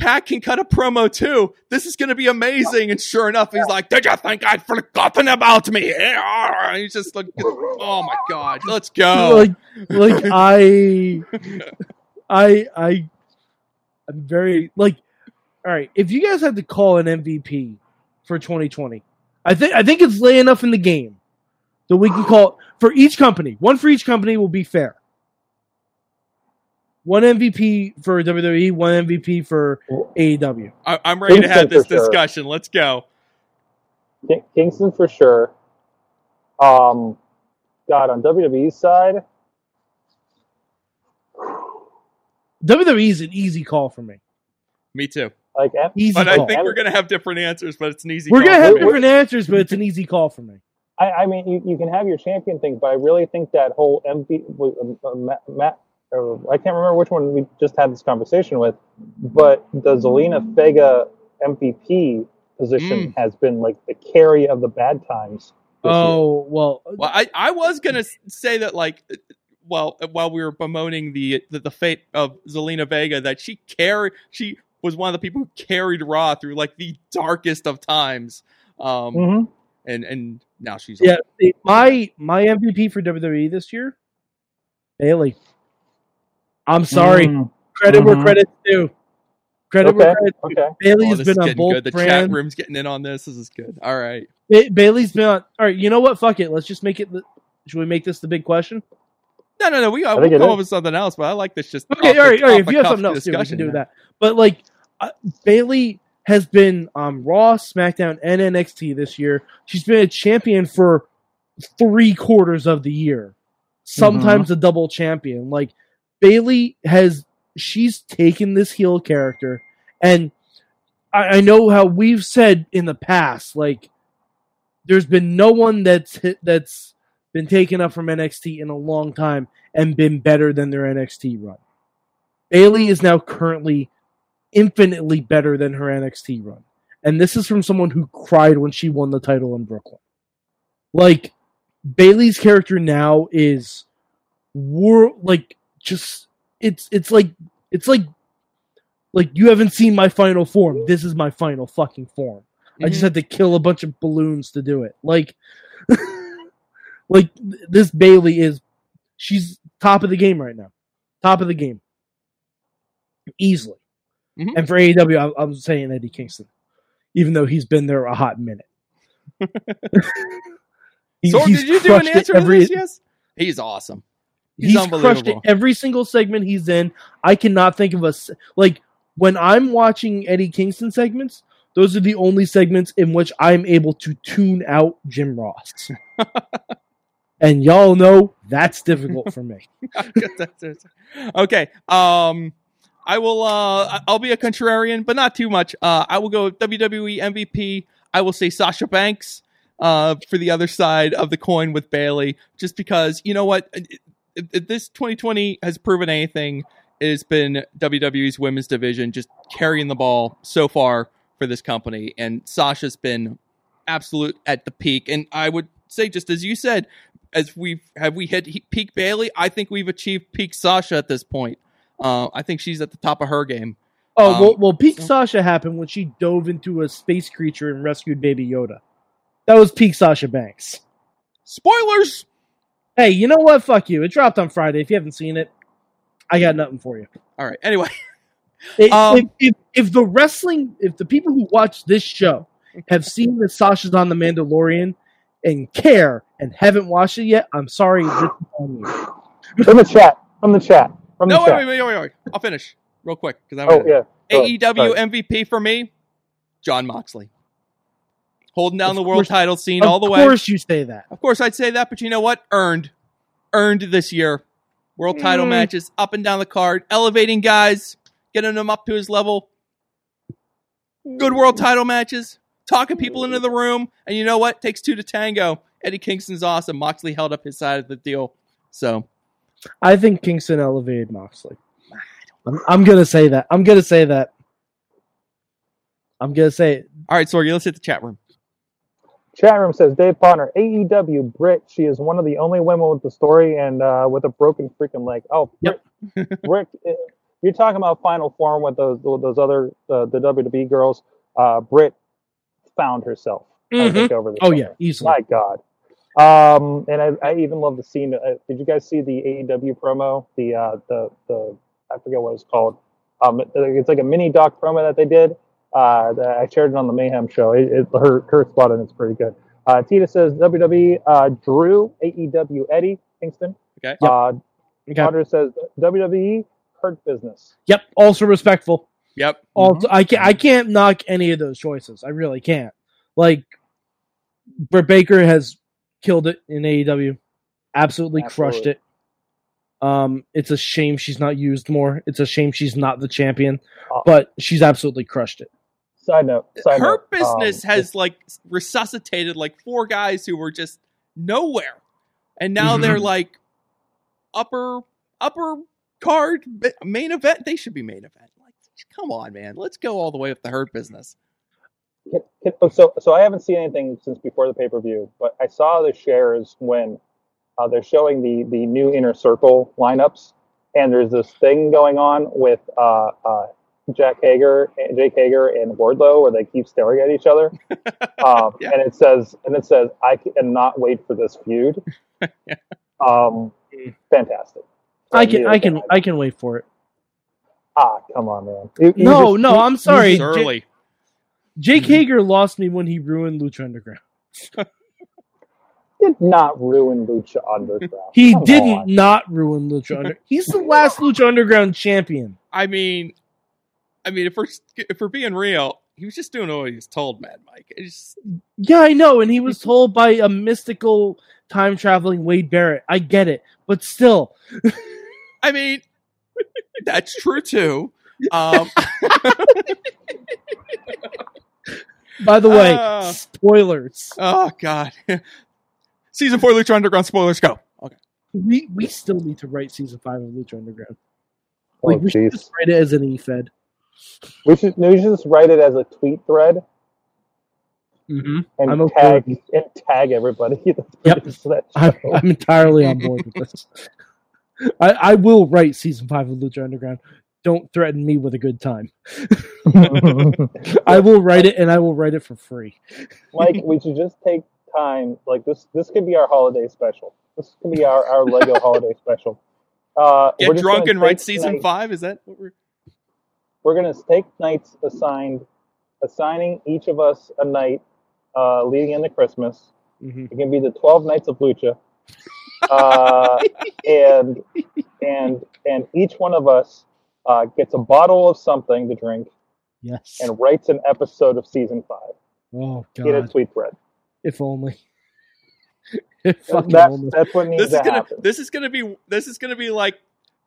Pac can cut a promo too. This is going to be amazing. And sure enough, he's yeah. like, did you think I'd forgotten about me? And he's just like, oh my God, let's go. Like, like I, I I I'm very like, all right, if you guys had to call an M V P for twenty twenty, I think I think it's late enough in the game that we can call for each company. One for each company will be fair. One M V P for W W E, one M V P for A E W. I, I'm ready Kingston to have this discussion. Sure. Let's go. Kingston for sure. Um, God, on W W E's side, W W E's an easy call for me. Me too. Like, easy but call. I think we're going to have different answers, but it's an easy we're call. We're going to have different me. answers, but it's an easy call for me. I, I mean, you, you can have your champion thing, but I really think that whole M V P, uh, Matt, Matt I can't remember which one we just had this conversation with, but the Zelina Vega M V P position mm. has been like the carry of the bad times. Oh, year. well. Well, I, I was going to say that, like, well, while we were bemoaning the, the, the fate of Zelina Vega, that she carried, she was one of the people who carried Raw through, like, the darkest of times. Um, mm-hmm. and, and now she's. Yeah. Like, my, my M V P for W W E this year, Bayley. I'm sorry. Mm. Credit mm-hmm. where credit's due. Credit okay. where credit's due. Okay. Bailey has oh, been on both good. The brand. Chat room's getting in on this. This is good. All right. Ba- Bailey's been on. All right. You know what? Fuck it. Let's just make it. The- Should we make this the big question? No, no, no. We got. We'll come up with something else. But I like this. Just okay. Off, all right. All right. If you have something else, too, we can do that. But like, uh, Bailey has been on um, Raw, SmackDown, and N X T this year. She's been a champion for three quarters of the year. Sometimes mm-hmm. a double champion. Like. Bailey has, she's taken this heel character, and I, I know how we've said in the past, like, there's been no one that's hit, that's been taken up from N X T in a long time and been better than their N X T run. Bailey is now currently infinitely better than her N X T run. And this is from someone who cried when she won the title in Brooklyn. Like, Bailey's character now is world, like, Just it's it's like it's like like you haven't seen my final form. This is my final fucking form. Mm-hmm. I just had to kill a bunch of balloons to do it. Like, like this Bailey is, she's top of the game right now, top of the game, easily. Mm-hmm. And for A E W, I'm, I'm saying Eddie Kingston, even though he's been there a hot minute. he, so did you do an answer? Every, to this? Yes, he's awesome. He's, he's crushed it every single segment he's in. I cannot think of a... Like, when I'm watching Eddie Kingston segments, those are the only segments in which I'm able to tune out Jim Ross. And y'all know that's difficult for me. Okay. Um, I will... Uh, I'll be a contrarian, but not too much. Uh, I will go with W W E M V P. I will say Sasha Banks uh, for the other side of the coin with Bayley. Just because, you know what... It, If this twenty twenty has proven anything, it has been W W E's women's division just carrying the ball so far for this company. And Sasha's been absolute at the peak. And I would say, just as you said, as we've have we hit peak Bailey, I think we've achieved peak Sasha at this point. Uh, I think she's at the top of her game. Oh, um, well, well, peak so. Sasha happened when she dove into a space creature and rescued Baby Yoda. That was peak Sasha Banks. Spoilers! Hey, you know what? Fuck you. It dropped on Friday. If you haven't seen it, I got nothing for you. All right. Anyway. It, um, if, if, if the wrestling, if the people who watch this show have seen that Sasha's on The Mandalorian and care and haven't watched it yet, I'm sorry. From the chat. From the chat. From the no, chat. Wait, wait, wait, wait, wait. I'll finish real quick. I oh, yeah. A E W sorry. M V P for me, Jon Moxley. Holding down of the world course, title scene all the way. Of course you say that. Of course I'd say that, but you know what? Earned. Earned this year. World mm. title matches up and down the card. Elevating guys. Getting them up to his level. Good world title matches. Talking people into the room. And you know what? Takes two to tango. Eddie Kingston's awesome. Moxley held up his side of the deal. So, I think Kingston elevated Moxley. I'm, I'm going to say that. I'm going to say that. I'm going to say it. All right, Sorgi, let's hit the chat room. Chat room says, Dave Potter, A E W, Britt, she is one of the only women with the story and uh, with a broken freaking leg. Oh, Britt, yep. Britt, you're talking about final form with those with those other, uh, the W W E girls. Uh, Britt found herself, mm-hmm. I think, over the Oh, summer. Yeah, easily. My God. Um, and I, I even love the scene. Uh, did you guys see the A E W promo? The, uh, the, the I forget what it's called. Um, it's like a mini doc promo that they did. Uh, that I shared it on the Mayhem show. It, it her her spot and it's pretty good. Uh, Tita says W W E uh, Drew A E W Eddie Kingston. Okay. Uh, yep. Audra okay. says W W E Hurt Business. Yep. Also respectful. Yep. All mm-hmm. I can't I can't knock any of those choices. I really can't. Like, Britt Baker has killed it in A E W. Absolutely, Absolutely. crushed it. Um, it's a shame she's not used more. It's a shame she's not the champion, uh, but she's absolutely crushed it. Side note. Side Her note, business um, has like resuscitated like four guys who were just nowhere, and now mm-hmm. they're like upper upper card main event. They should be main event. Like, come on, man. Let's go all the way with the Hurt Business. So, so I haven't seen anything since before the pay per view, but I saw the shares when. Uh, they're showing the, the new Inner Circle lineups, and there's this thing going on with uh, uh, Jack Hager, Jake Hager, and Wardlow, where they keep staring at each other. Um, yeah. And it says, and it says, I cannot wait for this feud. yeah. um, fantastic. So I can, I can, I can wait for it. Ah, come on, man. You, you no, just, no, you, I'm sorry. Jake, Jake Hager lost me when he ruined Lucha Underground. Did not ruin Lucha Underground. He Come didn't on. not ruin Lucha Underground. He's the last Lucha Underground champion. I mean, I mean, if we're if we're being real, he was just doing what he was told, Mad Mike. Just... Yeah, I know, and he was told by a mystical time traveling Wade Barrett. I get it, but still, I mean, that's true too. Um... by the way, uh... spoilers. Oh God. Season four Lucha Underground spoilers, go. Okay. We we still need to write season five of Lucha Underground. Like, oh, we should just write it as an e-fed. We should we should just write it as a tweet thread. Mm-hmm. And I'm tag okay. and tag everybody. Yep. I'm, I'm entirely on board with this. I, I will write season five of Lucha Underground. Don't threaten me with a good time. I will write it, and I will write it for free. Mike, we should just take time like this this could be our holiday special. This could be our, our Lego holiday special. Uh Get drunk and write season five, is that what we're We're gonna take nights assigned assigning each of us a night uh leading into Christmas. Mm-hmm. It can be the twelve nights of Lucha. Uh and and and each one of us uh gets a bottle of something to drink. Yes. And writes an episode of season five. Oh God. Get a tweet thread. If only. If that's, only. That's what needs this to is gonna, happen. This is gonna be this is gonna be like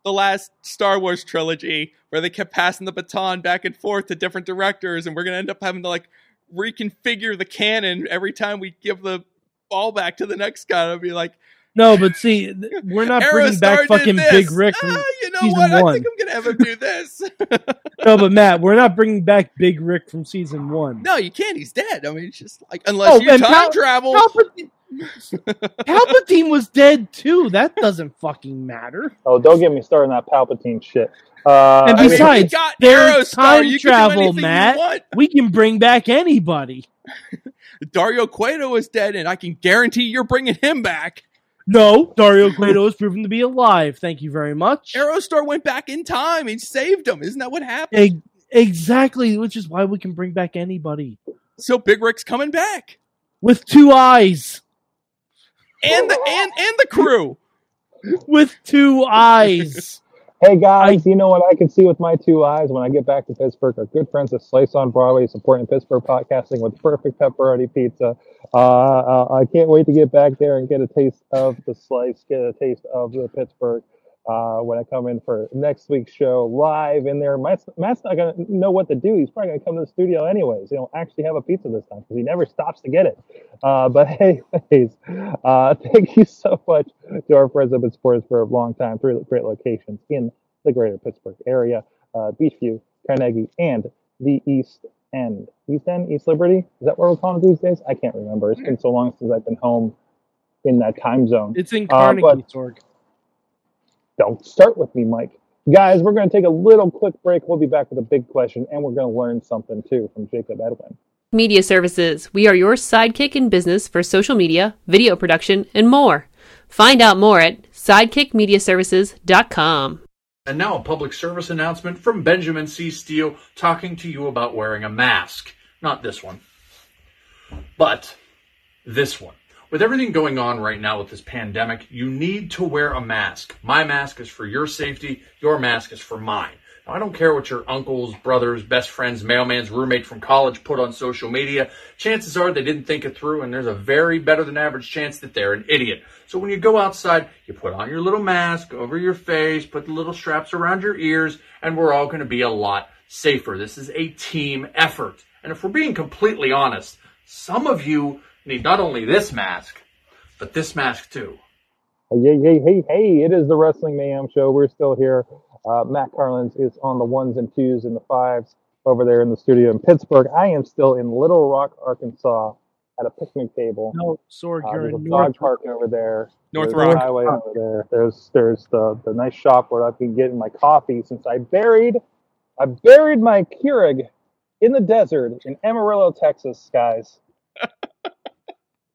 the last Star Wars trilogy where they kept passing the baton back and forth to different directors, and we're gonna end up having to like reconfigure the canon every time we give the ball back to the next guy. It'll be like, no, but see, we're not bringing back fucking this. Big Rick. From ah, you know season what? One. I think I'm gonna have him do this. No, but Matt, we're not bringing back Big Rick from season one. No, you can't. He's dead. I mean, it's just like unless oh, you time Pal- travel. Palpatine-, Palpatine was dead too. That doesn't fucking matter. Oh, don't get me started on that Palpatine shit. Uh, and besides, I mean, there's time you travel, Matt. We can bring back anybody. Dario Cueto is dead, and I can guarantee you're bringing him back. No, Dario Cueto is proven to be alive. Thank you very much. Aerostar went back in time and saved him. Isn't that what happened? E- exactly, which is why we can bring back anybody. So Big Rick's coming back with two eyes, and the and, and the crew with two eyes. Hey guys, you know what I can see with my two eyes when I get back to Pittsburgh? Our good friends at Slice on Broadway supporting Pittsburgh podcasting with perfect pepperoni pizza. Uh, uh, I can't wait to get back there and get a taste of the slice, get a taste of the Pittsburgh uh, when I come in for next week's show live in there. Matt's, Matt's not going to know what to do. He's probably going to come to the studio anyways. He'll actually have a pizza this time because he never stops to get it. Uh, but anyways, uh, thank you so much to our friends up at Sports for a long time. Three great locations in the greater Pittsburgh area, uh, Beachview, Carnegie, and the East End. East End? East Liberty? Is that what we're calling it these days? I can't remember. It's been so long since I've been home in that time zone. It's in Carnegie, uh, Sorg. Don't start with me, Mike. Guys, we're going to take a little quick break. We'll be back with a big question, and we're going to learn something, too, from Jacob Edwin. Media Services. We are your sidekick in business for social media, video production, and more. Find out more at sidekick media services dot com. And now a public service announcement from Benjamin C. Steele talking to you about wearing a mask. Not this one, but this one. With everything going on right now with this pandemic, you need to wear a mask. My mask is for your safety. Your mask is for mine. Now, I don't care what your uncles, brothers, best friends, mailman's roommate from college put on social media. Chances are they didn't think it through, and there's a very better than average chance that they're an idiot. So when you go outside, you put on your little mask over your face, put the little straps around your ears, and we're all going to be a lot safer. This is a team effort. And if we're being completely honest, some of you need not only this mask, but this mask too. Hey, hey, hey, hey, it is the Wrestling Mayhem Show. We're still here. Uh, Matt Carlins is on the ones and twos and the fives over there in the studio in Pittsburgh. I am still in Little Rock, Arkansas, at a picnic table. No, Sorg, uh, you're in a North dog park over there. North there's Rock the highway over there. There's there's the the nice shop where I can get my coffee. Since I buried, I buried my Keurig in the desert in Amarillo, Texas, guys.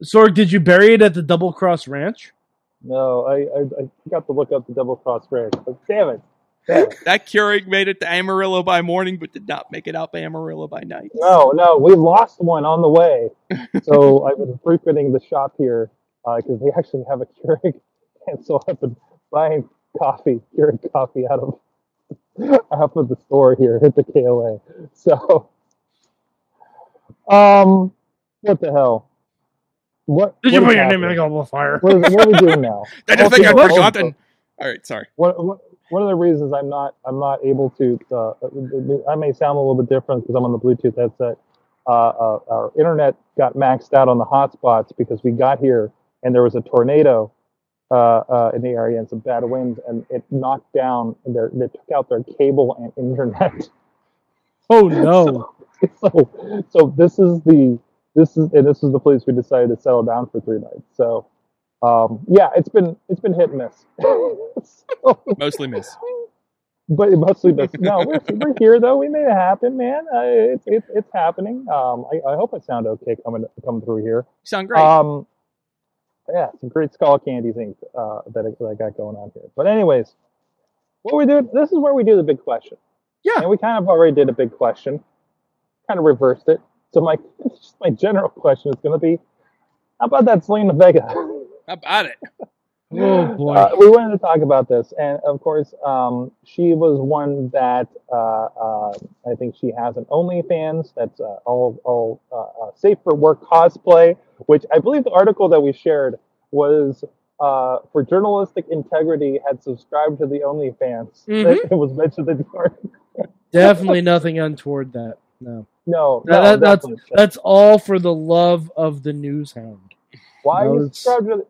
Sorg, did you bury it at the Double Cross Ranch? No, I I, I forgot to look up the Double Cross Ranch. But damn it. That Keurig made it to Amarillo by morning, but did not make it out by Amarillo by night. No, no, we lost one on the way. So I've been frequenting the shop here because uh, they actually have a Keurig, and so I've been buying coffee, Keurig coffee, out of out of the store here at the K O A. So, um, what the hell? What did what you put your name in the Gobble of Fire? What, is, what are we doing now? I just think I've forgotten. All right, sorry. What? what One of the reasons I'm not I'm not able to uh, I may sound a little bit different because I'm on the Bluetooth headset. Uh, uh, our internet got maxed out on the hotspots because we got here and there was a tornado uh, uh, in the area and some bad winds, and it knocked down their they took out their cable and internet. Oh no! So, so so this is the this is and this is the place we decided to settle down for three nights. So. Um, yeah, it's been it's been hit and miss. So, mostly miss. But mostly miss. No, we're, we're here, though. We made it happen, man. Uh, it's it, it's happening. Um, I, I hope I sound okay coming coming through here. You sound great. Um, yeah, some great skull candy things uh, that, I, that I got going on here. But anyways, what we do, this is where we do the big question. Yeah. And we kind of already did a big question. Kind of reversed it. So my, just my general question is going to be, how about that Zelina Vega? How about it? Oh, boy. Uh, we wanted to talk about this. And, of course, um, she was one that uh, uh, I think she has an OnlyFans. That's uh, all, all uh, uh, safe for work cosplay, which I believe the article that we shared was uh, for journalistic integrity had subscribed to the OnlyFans. Mm-hmm. It was mentioned in the article. Definitely nothing untoward that. No. No. no that, that's, that's all for the love of the news hound. Why are you subscribed to the,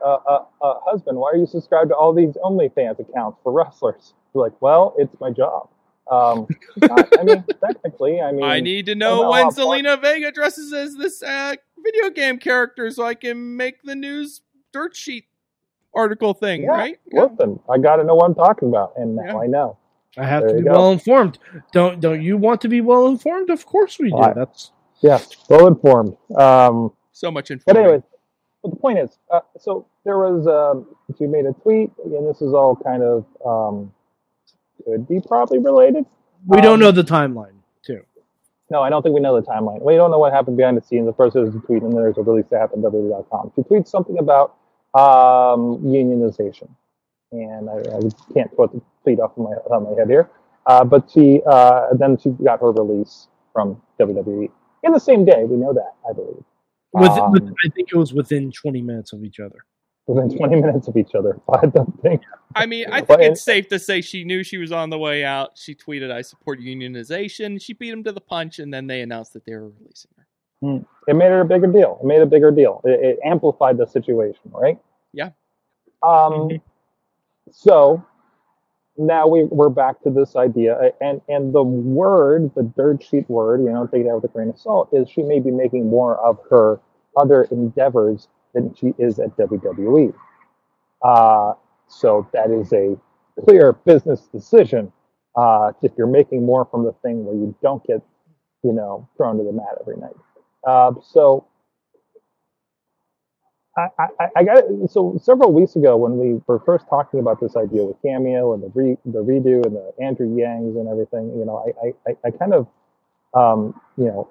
uh, uh, uh, husband? Why are you subscribed to all these OnlyFans accounts for wrestlers? You're like, well, it's my job. Um, I, I mean, technically, I mean, I need to know when Zelina Vega dresses as this uh, video game character so I can make the news dirt sheet article thing, yeah, right? Yeah. Listen, I got to know what I'm talking about, and now yeah. I know. I have there to be well informed. Don't don't you want to be well informed? Of course we do. Right. That's yeah, well informed. Um, So much information. But anyway, but the point is, uh, so there was, um, she made a tweet, and this is all kind of, um, could be probably related. We um, don't know the timeline, too. No, I don't think we know the timeline. We don't know what happened behind the scenes. Of course, there's a tweet, and there's a release that happened at W W E dot com. She tweets something about um, unionization. And I, I can't quote the tweet off of my, of my head here. Uh, but she, uh, then she got her release from W W E. In the same day, we know that, I believe. With, um, with, I think it was within twenty minutes of each other. Within twenty minutes of each other. I don't think. I mean, I think it's safe to say she knew she was on the way out. She tweeted, "I support unionization." She beat him to the punch, and then they announced that they were releasing her. Mm. It made her a bigger deal. It made a bigger deal. It, it amplified the situation, right? Yeah. Um. Mm-hmm. So now we we're back to this idea, and and the word, the dirt sheet word, you know, take that with a grain of salt, is she may be making more of her other endeavors than she is at W W E. Uh, so that is a clear business decision. Uh, if you're making more from the thing where you don't get, you know, thrown to the mat every night. Uh, so I, I, I got it. So several weeks ago, when we were first talking about this idea with Cameo and the re, the redo and the Andrew Yangs and everything, you know, I, I, I kind of, um, you know,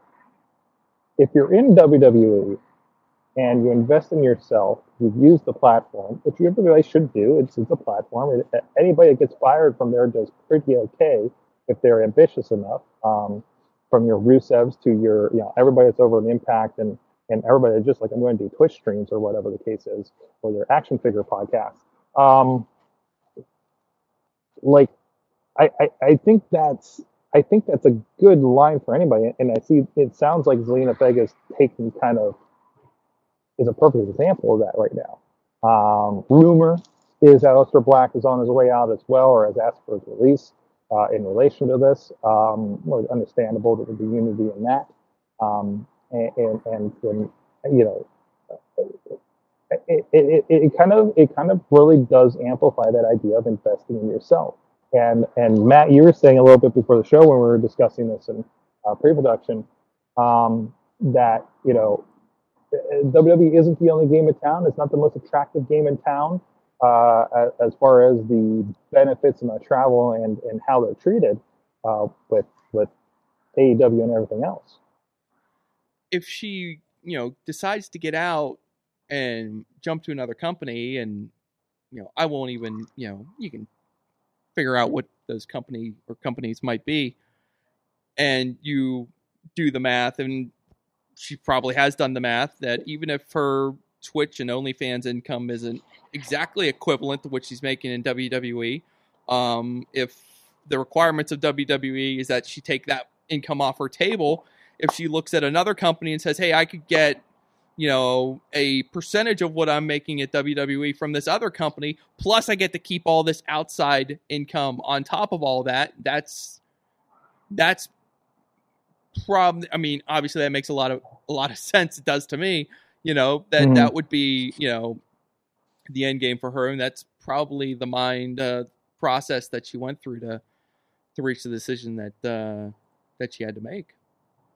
if you're in W W E and you invest in yourself, you've used the platform, which everybody should do. It's, it's a platform. Anybody that gets fired from there does pretty okay if they're ambitious enough. Um, from your Rusevs to your, you know, everybody that's over an Impact and. And everybody just like, I'm going to do Twitch streams or whatever the case is, or their action figure podcast. Um, like, I, I, I think that's I think that's a good line for anybody. And I see it sounds like Zelina Vega's taking kind of is a perfect example of that right now. Um, rumor is that Aleister Black is on his way out as well, or has asked for his release uh, in relation to this. Um, well, understandable that there'd be unity in that. Um, And, and, and, and, you know, it, it, it kind of, it kind of really does amplify that idea of investing in yourself. And, and Matt, you were saying a little bit before the show when we were discussing this in uh, pre-production, um, that, you know, W W E isn't the only game in town. It's not the most attractive game in town, uh, as far as the benefits and the travel and, and how they're treated, uh, with, with A E W and everything else. If she, you know, decides to get out and jump to another company, and, you know, I won't even, you know, you can figure out what those company or companies might be, and you do the math, and she probably has done the math that even if her Twitch and OnlyFans income isn't exactly equivalent to what she's making in W W E, um, if the requirements of W W E is that she take that income off her table, if she looks at another company and says, hey, I could get, you know, a percentage of what I'm making at W W E from this other company, plus I get to keep all this outside income on top of all that, that's, that's probably, I mean, obviously that makes a lot of, a lot of sense. It does to me, you know, that, mm-hmm. that would be, you know, the end game for her. And that's probably the mind uh, process that she went through to, to reach the decision that, uh, that she had to make.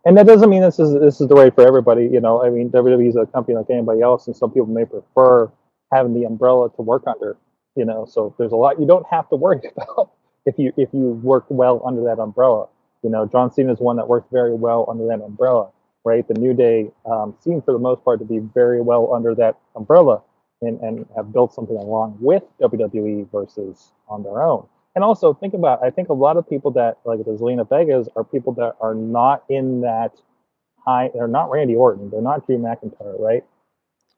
And that doesn't mean this is this is the way for everybody, you know. I mean, W W E is a company like anybody else, and some people may prefer having the umbrella to work under, you know. So there's a lot you don't have to worry about if you if you work well under that umbrella. You know, John Cena's one that worked very well under that umbrella, right? The New Day um, seem for the most part to be very well under that umbrella, and, and have built something along with W W E versus on their own. And also think about, I think a lot of people that, like the Zelina Vegas, are people that are not in that high, they're not Randy Orton, they're not Drew McIntyre, right?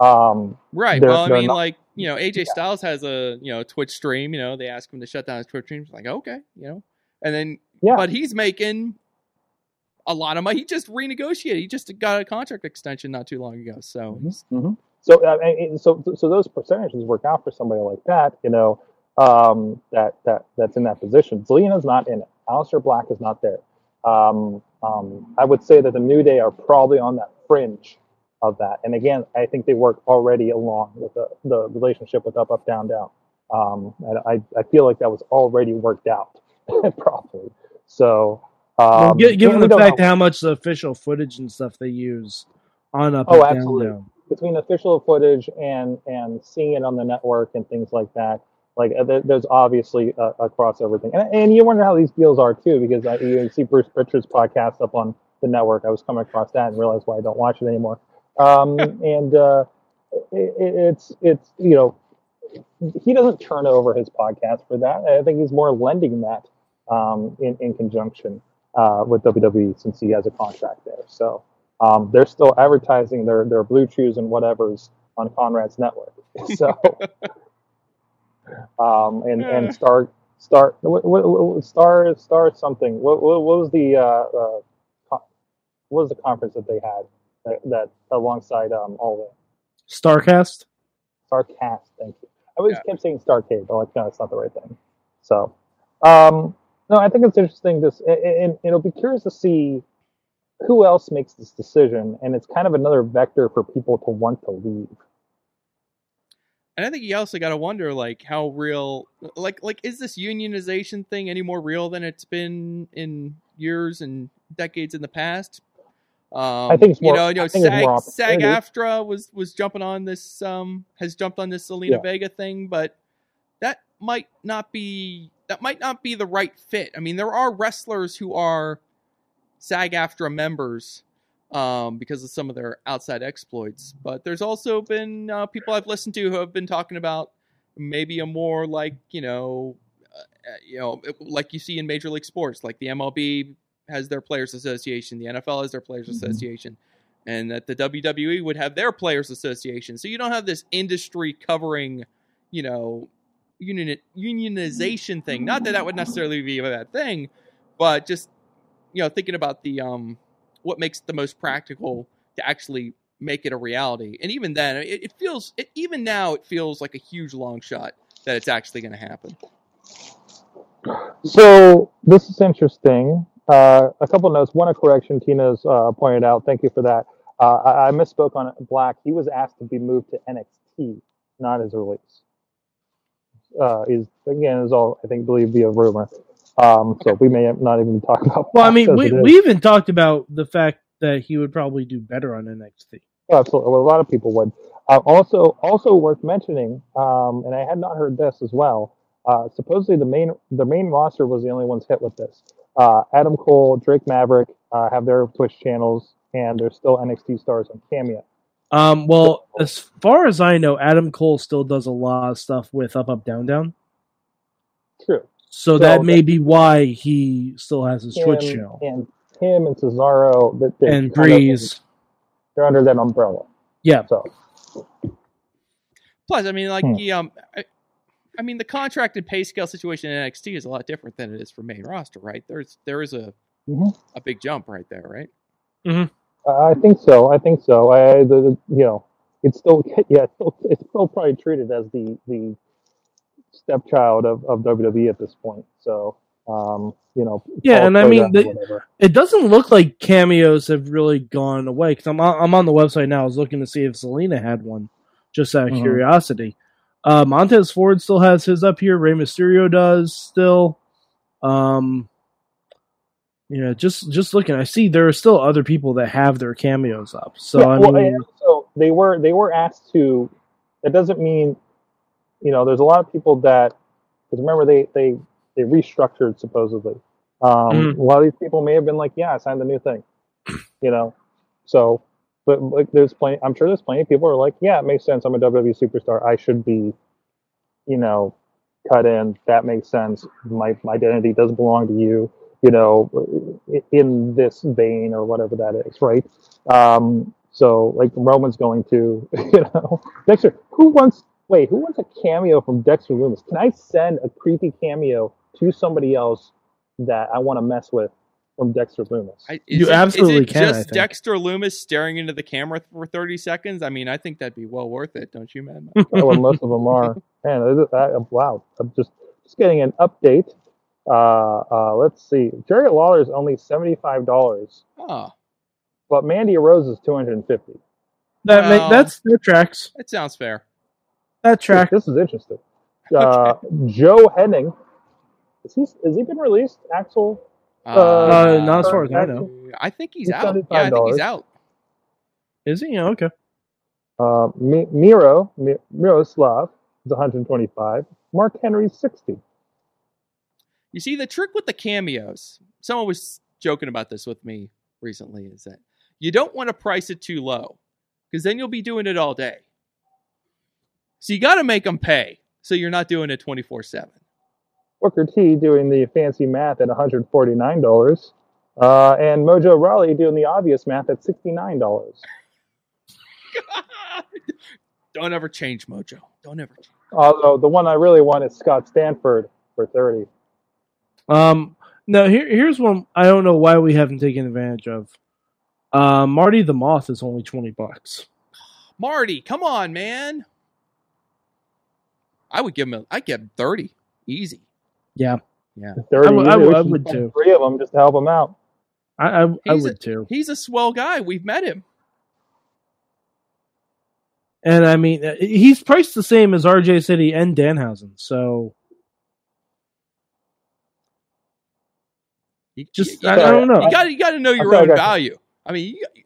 Um, right, well, I mean, not, like, you know, A J yeah. Styles has a, you know, Twitch stream, you know, they ask him to shut down his Twitch stream, he's like, okay, you know, and then, yeah. but he's making a lot of money, he just renegotiated, he just got a contract extension not too long ago, so. Mm-hmm. Mm-hmm. So, uh, so, so those percentages work out for somebody like that, you know, Um, that that that's in that position. Zelina's not in it. Aleister Black is not there. Um, um, I would say that the New Day are probably on that fringe of that. And again, I think they work already along with the, the relationship with Up Up Down Down. Um, and I I feel like that was already worked out probably. So um, well, given the fact how much the official footage and stuff they use on Up Up Down absolutely. Down, between official footage and and seeing it on the network and things like that. Like, there's obviously a, a crossover thing. And, and you wonder how these deals are, too, because I, you see Bruce Pritchard's podcast up on the network. I was coming across that and realized why I don't watch it anymore. Um, and uh, it, it's, it's, you know, he doesn't turn over his podcast for that. I think he's more lending that um, in, in conjunction uh, with W W E since he has a contract there. So um, they're still advertising their, their Blue Chews and whatevers on Conrad's network. So... Um and, and star star star star something. What, what, what was the uh, uh, what was the conference that they had that, that alongside um all the Starcast? Starcast, thank you. I always yeah. kept saying Starcade, but like no, it's not the right thing. So, um, no, I think it's interesting. This and it'll be curious to see who else makes this decision, and it's kind of another vector for people to want to leave. And I think you also got to wonder, like, how real, like, like is this unionization thing any more real than it's been in years and decades in the past? Um, I think it's more, you know, you know, SAG, SAG AFTRA was, was jumping on this, um, has jumped on this Zelina yeah. Vega thing, but that might not be, that might not be the right fit. I mean, there are wrestlers who are SAG AFTRA members, um, because of some of their outside exploits, but there's also been uh, people I've listened to who have been talking about maybe a more like, you know, uh, you know, like you see in Major League Sports, like the M L B has their Players Association, the N F L has their Players mm-hmm. Association, and that the W W E would have their Players Association. So you don't have this industry covering, you know, union, unionization thing. Not that that would necessarily be a bad thing, but just, you know, thinking about the um, what makes it the most practical to actually make it a reality. And even then, it, it feels, it, even now, it feels like a huge long shot that it's actually going to happen. So this is interesting. Uh, a couple of notes. One, a correction Tina's uh, pointed out. Thank you for that. Uh, I, I misspoke on Black. He was asked to be moved to N X T, not his release. Uh, is again is all I think believe via rumor. Um, so we may not even talk about. Well, I mean, we we even talked about the fact that he would probably do better on N X T. Oh, absolutely. Well, a lot of people would. Uh, also, also worth mentioning. Um, and I had not heard this as well. Uh, supposedly the main the main roster was the only ones hit with this. Uh, Adam Cole, Drake Maverick uh, have their Twitch channels, and they're still N X T stars on Cameo. Um, well, as far as I know, Adam Cole still does a lot of stuff with Up Up Down Down. True. So, so that may be why he still has his him, Twitch channel. And him and Cesaro that they and Breeze, they're under that umbrella. Yeah. So. Plus, I mean, like hmm. the um. I, I mean, the contract and pay scale situation in N X T is a lot different than it is for main roster, right? There's there is a mm-hmm. a big jump right there, right? Mm-hmm. Uh, I think so. I think so. I the, the, you know, it's still yeah, it's still, it's still probably treated as the the stepchild of, of W W E at this point. So um, you know, yeah, and I mean, the, it doesn't look like cameos have really gone away because I'm I'm on the website now. I was looking to see if Zelina had one, just out of mm-hmm. curiosity. Uh, Montez Ford still has his up here. Rey Mysterio does still. Um, you know, just just looking, I see there are still other people that have their cameos up. So yeah, I well, mean, so they were they were asked to. That doesn't mean, you know, there's a lot of people that because remember they they they restructured supposedly. Um, mm-hmm. A lot of these people may have been like, yeah, I signed the new thing, you know, so. But like, there's plenty. I'm sure there's plenty of people who are like, yeah, it makes sense. I'm a W W E superstar. I should be, you know, cut in. That makes sense. My my identity does belong to you, you know, in this vein or whatever that is, right? Um, so like Roman's going to, you know, Dexter. Who wants? Wait, who wants a cameo from Dexter Lumis? Can I send a creepy cameo to somebody else that I want to mess with? From Dexter Lumis. I, you it, absolutely is it can. Just I think. Dexter Lumis staring into the camera for thirty seconds. I mean, I think that'd be well worth it, don't you, man? Oh, and most of them are. Man, I, I, wow. I'm just, just getting an update. Uh, uh, let's see. Jerry Lawler's only seventy-five dollars. Oh. But Mandy Rose is two hundred fifty. That well, may, that's that tracks. It sounds fair. That tracks. This, this is interesting. Uh, okay. Joe Henning. Is he? Has he been released? Axel. Uh, uh, not as far as I know. I think he's, he's out. Yeah, I think he's out. Is he? Yeah, okay. Uh, M- Miro, M- Miroslav is one hundred twenty-five. Mark Henry's sixty. You see, the trick with the cameos, someone was joking about this with me recently, is that you don't want to price it too low because then you'll be doing it all day. So you got to make them pay so you're not doing it twenty-four seven. Booker T doing the fancy math at one hundred forty-nine dollars, uh, and Mojo Rawley doing the obvious math at sixty-nine dollars. Don't ever change, Mojo. Don't ever change. Although the one I really want is Scott Stanford for thirty dollars. Um, now, here, here's one I don't know why we haven't taken advantage of. Uh, Marty the Moth is only twenty bucks. Marty, come on, man. I would give him, a, I'd give him thirty dollars. Easy. Yeah, yeah. I would, I would, I would too. Three of them just to help him out. I, I, I would a, too. He's a swell guy. We've met him, and I mean, he's priced the same as R J City and Danhausen. So, you, just you, you I, gotta, I don't know. You got you got to know your own value. I mean, you,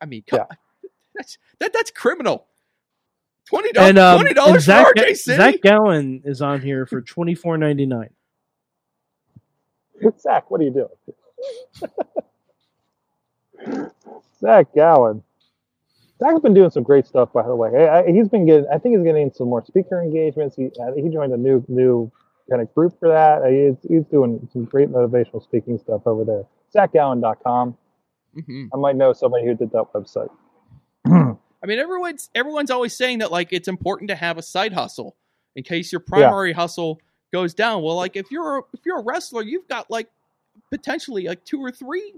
I mean, yeah. that's that that's criminal. Twenty dollars, um, twenty dollars for R J City. Zach Gowen is on here for twenty four ninety nine. Zach, what are you doing? Zach Gowen. Zach's been doing some great stuff, by the way. I, I, he's been getting. I think he's getting some more speaker engagements. He uh, he joined a new new kind of group for that. Uh, he's, he's doing some great motivational speaking stuff over there. Zach Gowen dot com. Mm-hmm. I might know somebody who did that website. I mean, everyone's everyone's always saying that like it's important to have a side hustle in case your primary yeah. hustle goes down. Well, like if you're if you're a wrestler, you've got like potentially like two or three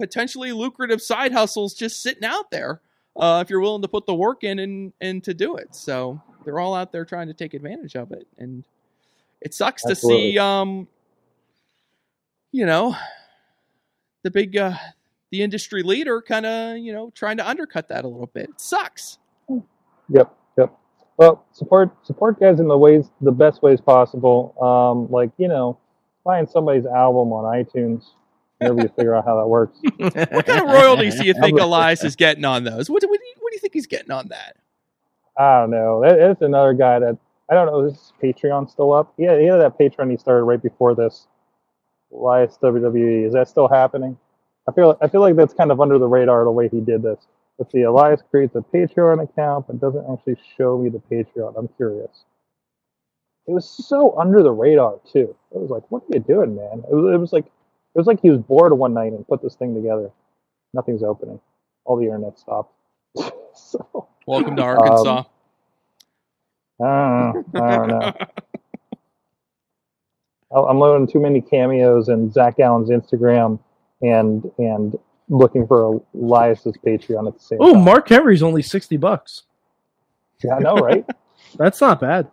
potentially lucrative side hustles just sitting out there uh, if you're willing to put the work in and, and to do it. So they're all out there trying to take advantage of it. And it sucks Absolutely. to see, um, you know, the big, uh, the industry leader kind of, you know, trying to undercut that a little bit. It sucks. Yep. Yep. Well, support, support guys in the ways, the best ways possible. Um, like, you know, buying somebody's album on iTunes, nobody figure out how that works. What kind of royalties do you think Elias is getting on those? What do, what, do you, what do you think he's getting on that? I don't know. That, that's another guy that I don't know. Is his Patreon still up? Yeah, yeah. That Patreon he started right before this. Elias W W E, is that still happening? I feel I feel like that's kind of under the radar the way he did this. Let's see. Elias creates a Patreon account, but doesn't actually show me the Patreon. I'm curious. It was so under the radar too. It was like, what are you doing, man? It was, it was like. It was like he was bored one night and put this thing together. Nothing's opening. All the internet stopped. So, welcome to Arkansas. Um, I don't know. I don't know. I'm loading too many cameos and Zach Allen's Instagram and and looking for Elias's Patreon at the same Ooh, time. Oh, Mark Henry's only sixty bucks. Yeah, I know, right? That's not bad.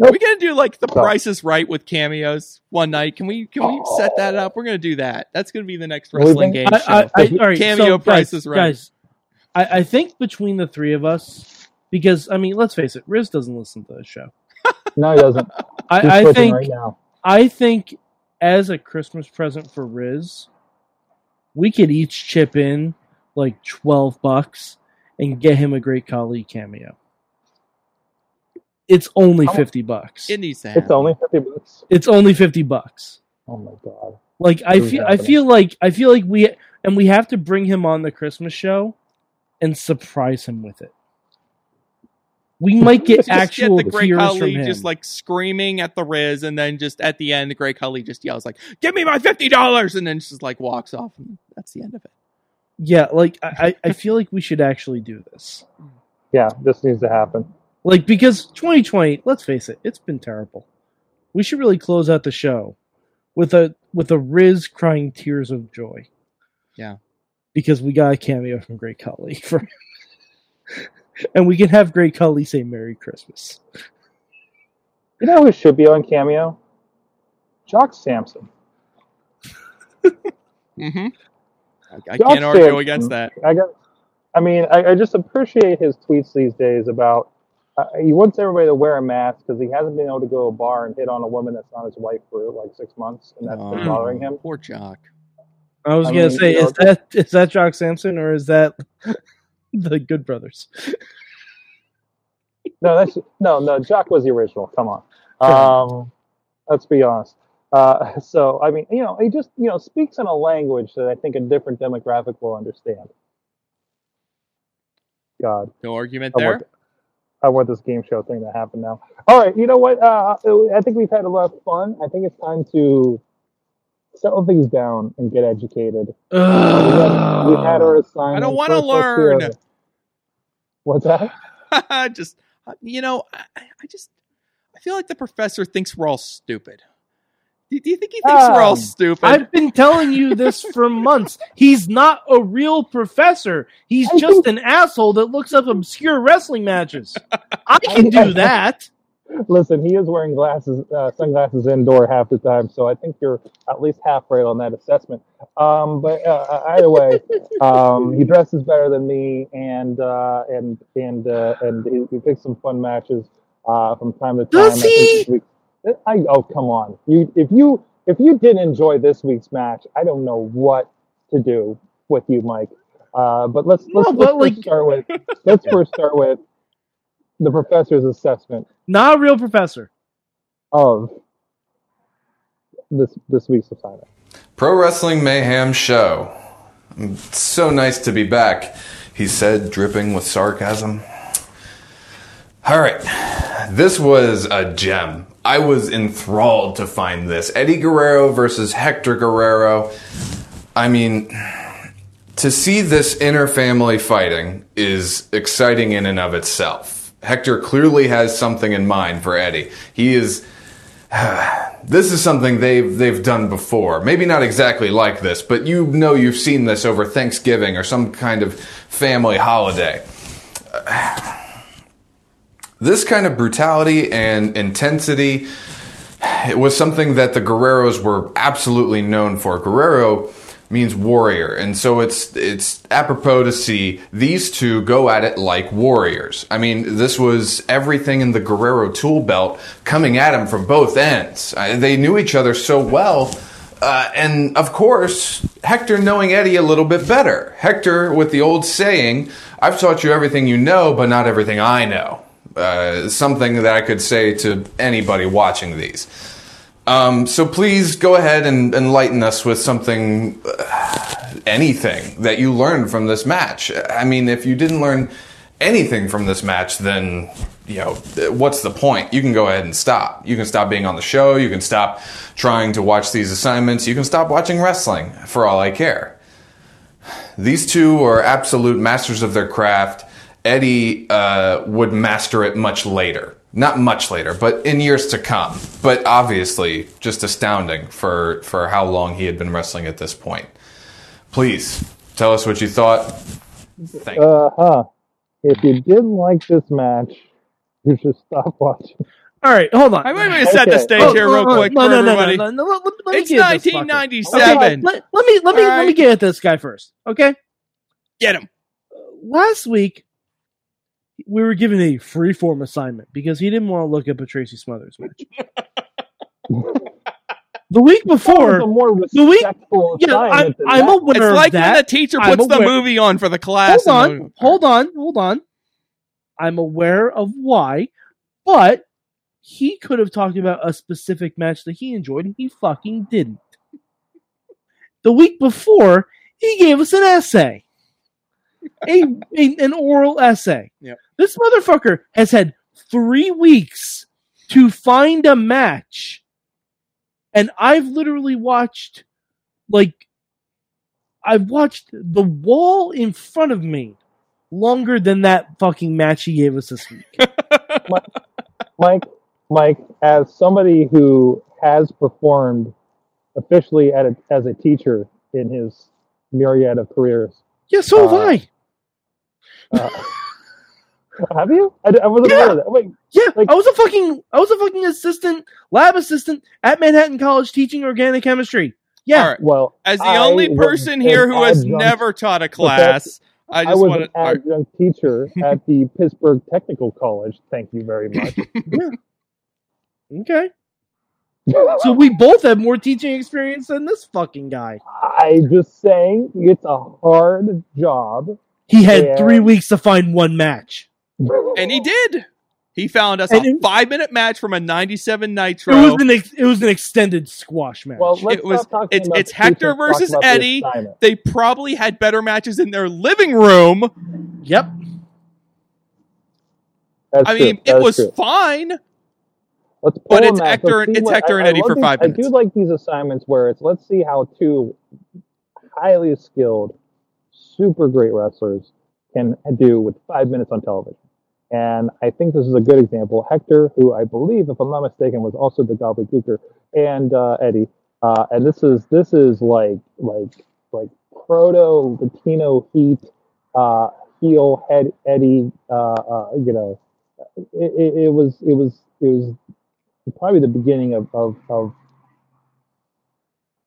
Nope. Are we gonna do like the Price is Right with cameos one night? Can we can we oh. set that up? We're gonna do that. That's gonna be the next wrestling game show. I, I, I, right, cameo so Price guys, is Right. Guys, I, I think between the three of us, because I mean, let's face it, Riz doesn't listen to this show. No, he doesn't. I, I think right now. I think as a Christmas present for Riz, we could each chip in like twelve bucks and get him a Great Khali cameo. It's only fifty bucks. It needs to happen. It's only fifty bucks. It's only fifty bucks. Oh my god! Like I feel, happening? I feel like, I feel like we and we have to bring him on the Christmas show and surprise him with it. We might get actual get the Great Khali just like screaming at the Riz, and then just at the end, the Great Khali just yells like, "Give me my fifty dollars!" and then just like walks off, and that's the end of it. Yeah, like I, I feel like we should actually do this. Yeah, this needs to happen. Like, because twenty twenty, let's face it, it's been terrible. We should really close out the show with a with a Riz crying tears of joy. Yeah. Because we got a cameo from Great Khali. For, and we can have Great Khali say Merry Christmas. You know who should be on Cameo? Jock Sampson. Mm-hmm. I, I can't argue Sampson. against that. I got. I mean, I, I just appreciate his tweets these days about Uh, he wants everybody to wear a mask because he hasn't been able to go to a bar and hit on a woman that's not his wife for like six months, and that's oh, been bothering him. Poor Jock. I was I gonna mean, say, you know, is that is that Jock Sampson or is that the Good Brothers? No, that's no, no. Jock was the original. Come on, um, let's be honest. Uh, so I mean, you know, he just you know speaks in a language that I think a different demographic will understand. God, no argument there. I want this game show thing to happen now. All right, you know what? Uh, I think we've had a lot of fun. I think it's time to settle things down and get educated. We've had, we've had our assignment. I don't want to learn. What's that? Just, you know, I, I just, I feel like the professor thinks we're all stupid. Do, do you think he thinks um, we're all stupid? I've been telling you this for months. He's not a real professor. He's I just think... an asshole that looks up obscure wrestling matches. I can do that. Listen, he is wearing glasses, uh, sunglasses indoor half the time, so I think you're at least half right on that assessment. Um, but uh, either way, um, he dresses better than me, and uh, and and uh, and he, he picks some fun matches uh, from time to time. Does he? I, oh come on! You if you if you didn't enjoy this week's match, I don't know what to do with you, Mike. Uh, but let's let's, no, let's but first like... start with let's first start with the professor's assessment. Not a real professor. Of this this week's assignment. Pro Wrestling Mayhem Show. It's so nice to be back, he said, dripping with sarcasm. All right, this was a gem. I was enthralled to find this. Eddie Guerrero versus Hector Guerrero. I mean, to see this inner family fighting is exciting in and of itself. Hector clearly has something in mind for Eddie. He is... This is something they've they've done before. Maybe not exactly like this, but you know you've seen this over Thanksgiving or some kind of family holiday. Uh, this kind of brutality and intensity, it was something that the Guerreros were absolutely known for. Guerrero means warrior, and so it's it's apropos to see these two go at it like warriors. I mean, this was everything in the Guerrero tool belt coming at him from both ends. I, they knew each other so well, uh, and of course, Hector knowing Eddie a little bit better. Hector with the old saying, I've taught you everything you know, but not everything I know. Uh, something that I could say to anybody watching these. Um, so please go ahead and enlighten us with something, uh, anything that you learned from this match. I mean, if you didn't learn anything from this match, then, you know, what's the point? You can go ahead and stop. You can stop being on the show. You can stop trying to watch these assignments. You can stop watching wrestling for all I care. These two are absolute masters of their craft. Eddie, uh, would master it much later. Not much later, but in years to come. But obviously, just astounding for, for how long he had been wrestling at this point. Please, tell us what you thought. Thank you. Uh-huh. If you didn't like this match, you should stop watching. All right, hold on. I'm going to set okay. the stage oh, here real quick no, for no, everybody. No, no, no, no. Let me it's nineteen ninety-seven. Okay, let, let, me, let, me, right. let me get at this guy first, okay? Get him. Last week, we were given a freeform assignment because he didn't want to look up a Tracy Smothers match. The week before, the week, you know, I'm, I'm a winner. It's like of that. When the teacher puts the movie on for the class. Hold on, hold on, hold on. I'm aware of why, but he could have talked about a specific match that he enjoyed, and he fucking didn't. The week before, he gave us an essay. A, a, an oral essay. Yep. This motherfucker has had three weeks to find a match, and I've literally watched, like, I've watched the wall in front of me longer than that fucking match he gave us this week. Mike, Mike, Mike, as somebody who has performed officially at a, as a teacher in his myriad of careers. Yeah, so have uh, I. Uh, have you? I, I wasn't yeah. aware of that. Wait, yeah, like, I was a fucking, I was a fucking assistant, lab assistant at Manhattan College teaching organic chemistry. Yeah. Right. Well, as the I only person here who adjunct, has never taught a class, I just I was wanted, an adjunct right. teacher at the Pittsburgh Technical College. Thank you very much. Yeah. Okay. So we both have more teaching experience than this fucking guy. I'm just saying, it's a hard job. He had and... three weeks to find one match. And he did. He found us and a it... five-minute match from a ninety-seven Nitro. It was an, ex- it was an extended squash match. Well, let's it was, stop it's it's Hector versus Eddie. They probably had better matches in their living room. Yep. That's I true. mean, that it was true. fine. Let's but it's Hector, it's what, Hector and I, I Eddie for five these, minutes. I do like these assignments where it's, let's see how two highly skilled, super great wrestlers can do with five minutes on television. And I think this is a good example. Hector, who I believe, if I'm not mistaken, was also the gobbledygooker, and uh, Eddie. Uh, and this is this is like like like proto-Latino heat, uh, heel head Eddie. Uh, uh, you know, it, it, it was it was it was. Probably the beginning of, of, of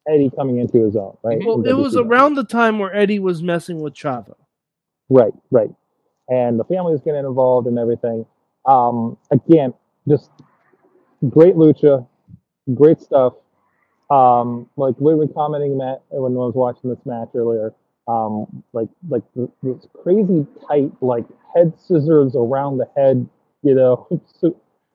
Eddie coming into his own, right? Well, it was around the time where Eddie was messing with Chavo. Right, right. And the family was getting involved and everything. Um, again, just great lucha, great stuff. Um, like we were commenting, Matt, when I was watching this match earlier, um, like like this crazy tight, like head scissors around the head, you know,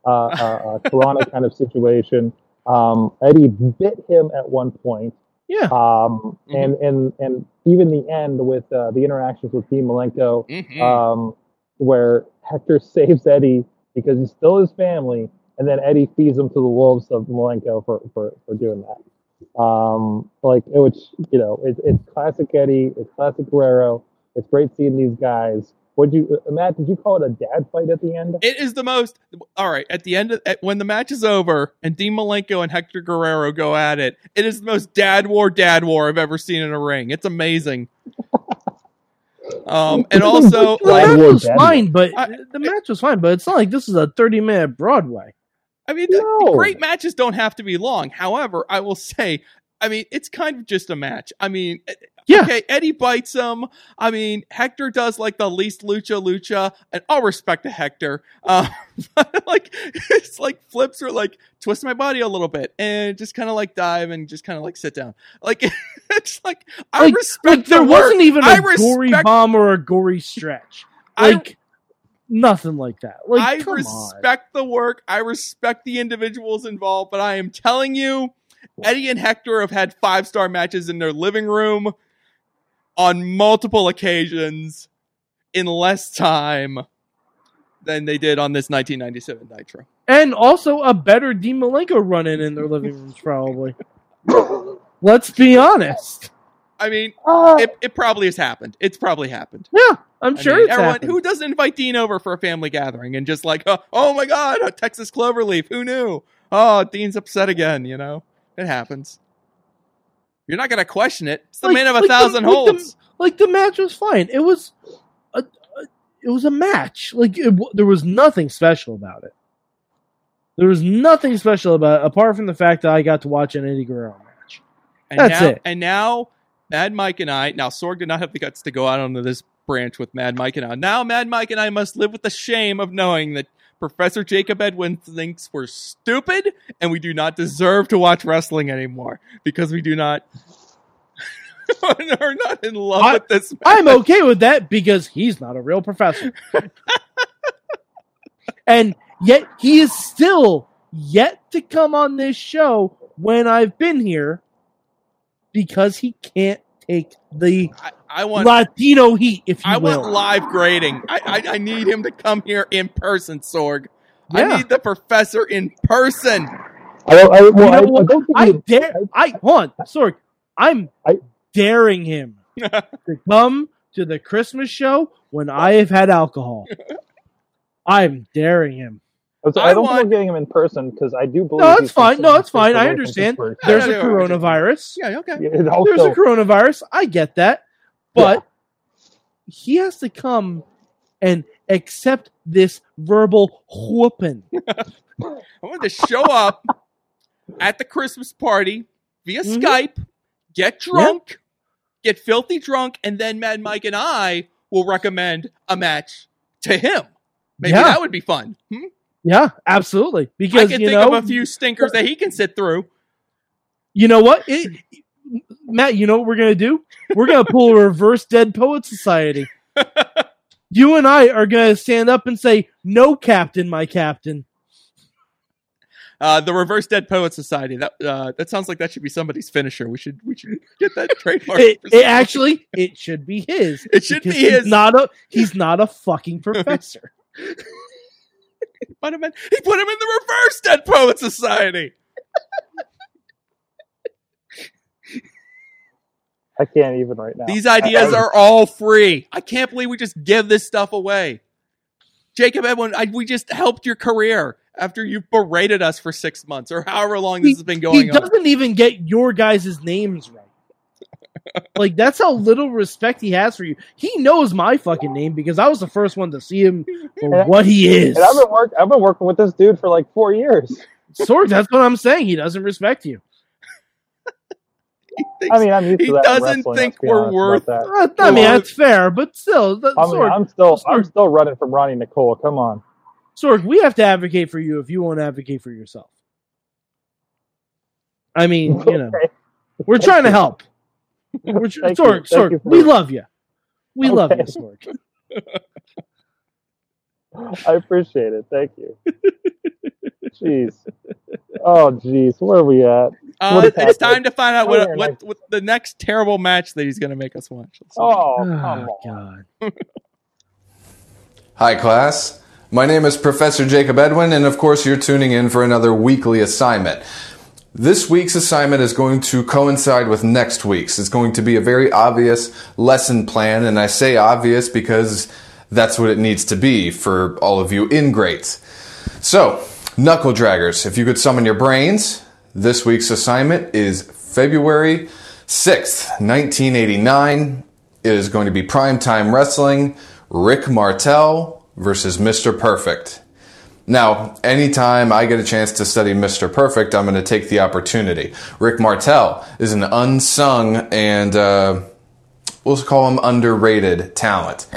uh, uh, uh, Toronto kind of situation. Um, Eddie bit him at one point. Yeah. Um, mm-hmm. and, and, and even the end with uh, the interactions with Dean Malenko, mm-hmm. um, where Hector saves Eddie because he's still his family, and then Eddie feeds him to the wolves of Malenko for, for, for doing that. Um, like, which, you know, it, it's classic Eddie, it's classic Guerrero. It's great seeing these guys. Would you, Matt, did you call it a dad fight at the end? It is the most. All right. At the end, of, at, when the match is over and Dean Malenko and Hector Guerrero go at it, it is the most dad war, dad war I've ever seen in a ring. It's amazing. Um, and also, the like, match was fine, but I, the match was fine, but it's not like this is a thirty minute Broadway. I mean, no. the, the great matches don't have to be long. However, I will say, I mean, it's kind of just a match. I mean, yeah. Okay, Eddie bites him. I mean, Hector does like the least lucha lucha, and all respect to Hector. Uh, but, like, it's like flips or like twist my body a little bit and just kind of like dive and just kind of like sit down. Like, it's like, I like, respect. Like, there the wasn't work. even a I gory respect- bomb or a gory stretch. Like, I- Nothing like that. Like, I come respect on. the work. I respect the individuals involved, but I am telling you, Eddie and Hector have had five-star matches in their living room on multiple occasions in less time than they did on this nineteen ninety-seven Nitro. And also a better Dean Malenko run-in in their living rooms, probably. Let's be honest. I mean, uh, it, it probably has happened. It's probably happened. Yeah, I'm I sure mean, it's everyone, happened. Who doesn't invite Dean over for a family gathering and just like, oh, oh my God, a Texas Cloverleaf, who knew? Oh, Dean's upset again, you know? It happens. You're not going to question it. It's the like, man of a like thousand the, like holds. The, like, the match was fine. It was a, a, it was a match. Like, it, there was nothing special about it. There was nothing special about it, apart from the fact that I got to watch an Eddie Guerrero match. And That's now, it. And now, Mad Mike and I... Now, Sorg did not have the guts to go out onto this branch with Mad Mike and I. Now, Mad Mike and I must live with the shame of knowing that Professor Jacob Edwin thinks we're stupid and we do not deserve to watch wrestling anymore because we do not are not in love I, with this match. I'm okay with that because he's not a real professor. And yet he is still yet to come on this show when I've been here because he can't take the I, I want, Latino heat, if you I will. I want live grading. I, I I need him to come here in person, Sorg. Yeah. I need the professor in person. I, I, well, you know I, I, don't I you, dare. I hold on, Sorg. I'm I, daring him to come to the Christmas show when I have had alcohol. I'm daring him. So I, I don't want getting him in person because I do believe. No, it's fine. No, it's fine. I understand. Yeah, There's yeah, a yeah, coronavirus. Yeah, okay. Also, There's a coronavirus. I get that. But yeah. he has to come and accept this verbal whooping. I want to show up at the Christmas party via mm-hmm. Skype, get drunk, yep. get filthy drunk, and then Mad Mike and I will recommend a match to him. Maybe yeah. that would be fun. Hmm? Yeah, absolutely. Because I can you think know, of a few stinkers that he can sit through. You know what? It, Matt, you know what we're going to do? We're going to pull a reverse Dead Poet Society. You and I are going to stand up and say, no, Captain, my Captain. Uh, the reverse Dead Poet Society. That uh, that sounds like that should be somebody's finisher. We should we should get that trademark. It, it actually, it should be his. It should be his. He's not a, he's not a fucking professor. He put him in, he put him in the reverse Dead Poet Society. I can't even right now. These ideas I, I, are all free. I can't believe we just give this stuff away. Jacob Edwin, I, we just helped your career after you berated us for six months or however long he, this has been going on. He doesn't on. even get your guys' names right. Like, that's how little respect he has for you. He knows my fucking name because I was the first one to see him for what he is. And I've been work, I've been working with this dude for like four years. Sorg, that's what I'm saying. He doesn't respect you. He thinks, I mean, I'm used to he that doesn't think we're worth that. Uh, I mean, that's fair, but still, that, I mean, Sorg, I'm still, Sorg, I'm still running from Ronnie Nicole. Come on, Sorg, we have to advocate for you if you won't advocate for yourself. I mean, you know, okay. We're trying to help. Which, Sorg, Sorg, Sorg we love you. We okay. love you, Sorg. I appreciate it. Thank you. Jeez. Oh, jeez. Where are we at? Uh, it's time to find out what, what, what the next terrible match that he's going to make us watch. Oh, oh, God. Hi, class. My name is Professor Jacob Edwin, and of course, you're tuning in for another weekly assignment. This week's assignment is going to coincide with next week's. It's going to be a very obvious lesson plan, and I say obvious because that's what it needs to be for all of you ingrates. So, knuckle draggers, if you could summon your brains, this week's assignment is February sixth, nineteen eighty-nine. It is going to be Primetime Wrestling, Rick Martel versus Mister Perfect. Now, anytime I get a chance to study Mister Perfect, I'm going to take the opportunity. Rick Martel is an unsung and, uh, we'll call him underrated talent.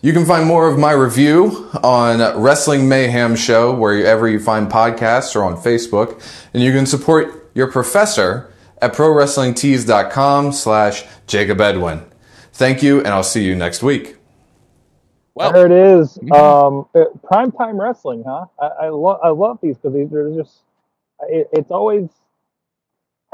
You can find more of my review on Wrestling Mayhem Show, wherever you find podcasts, or on Facebook. And you can support your professor at prowrestlingtees.com slash Jacob Edwin. Thank you, and I'll see you next week. Well, there it is. Um, Primetime Wrestling, huh? I, I, lo- I love these because they're just, it, it's always,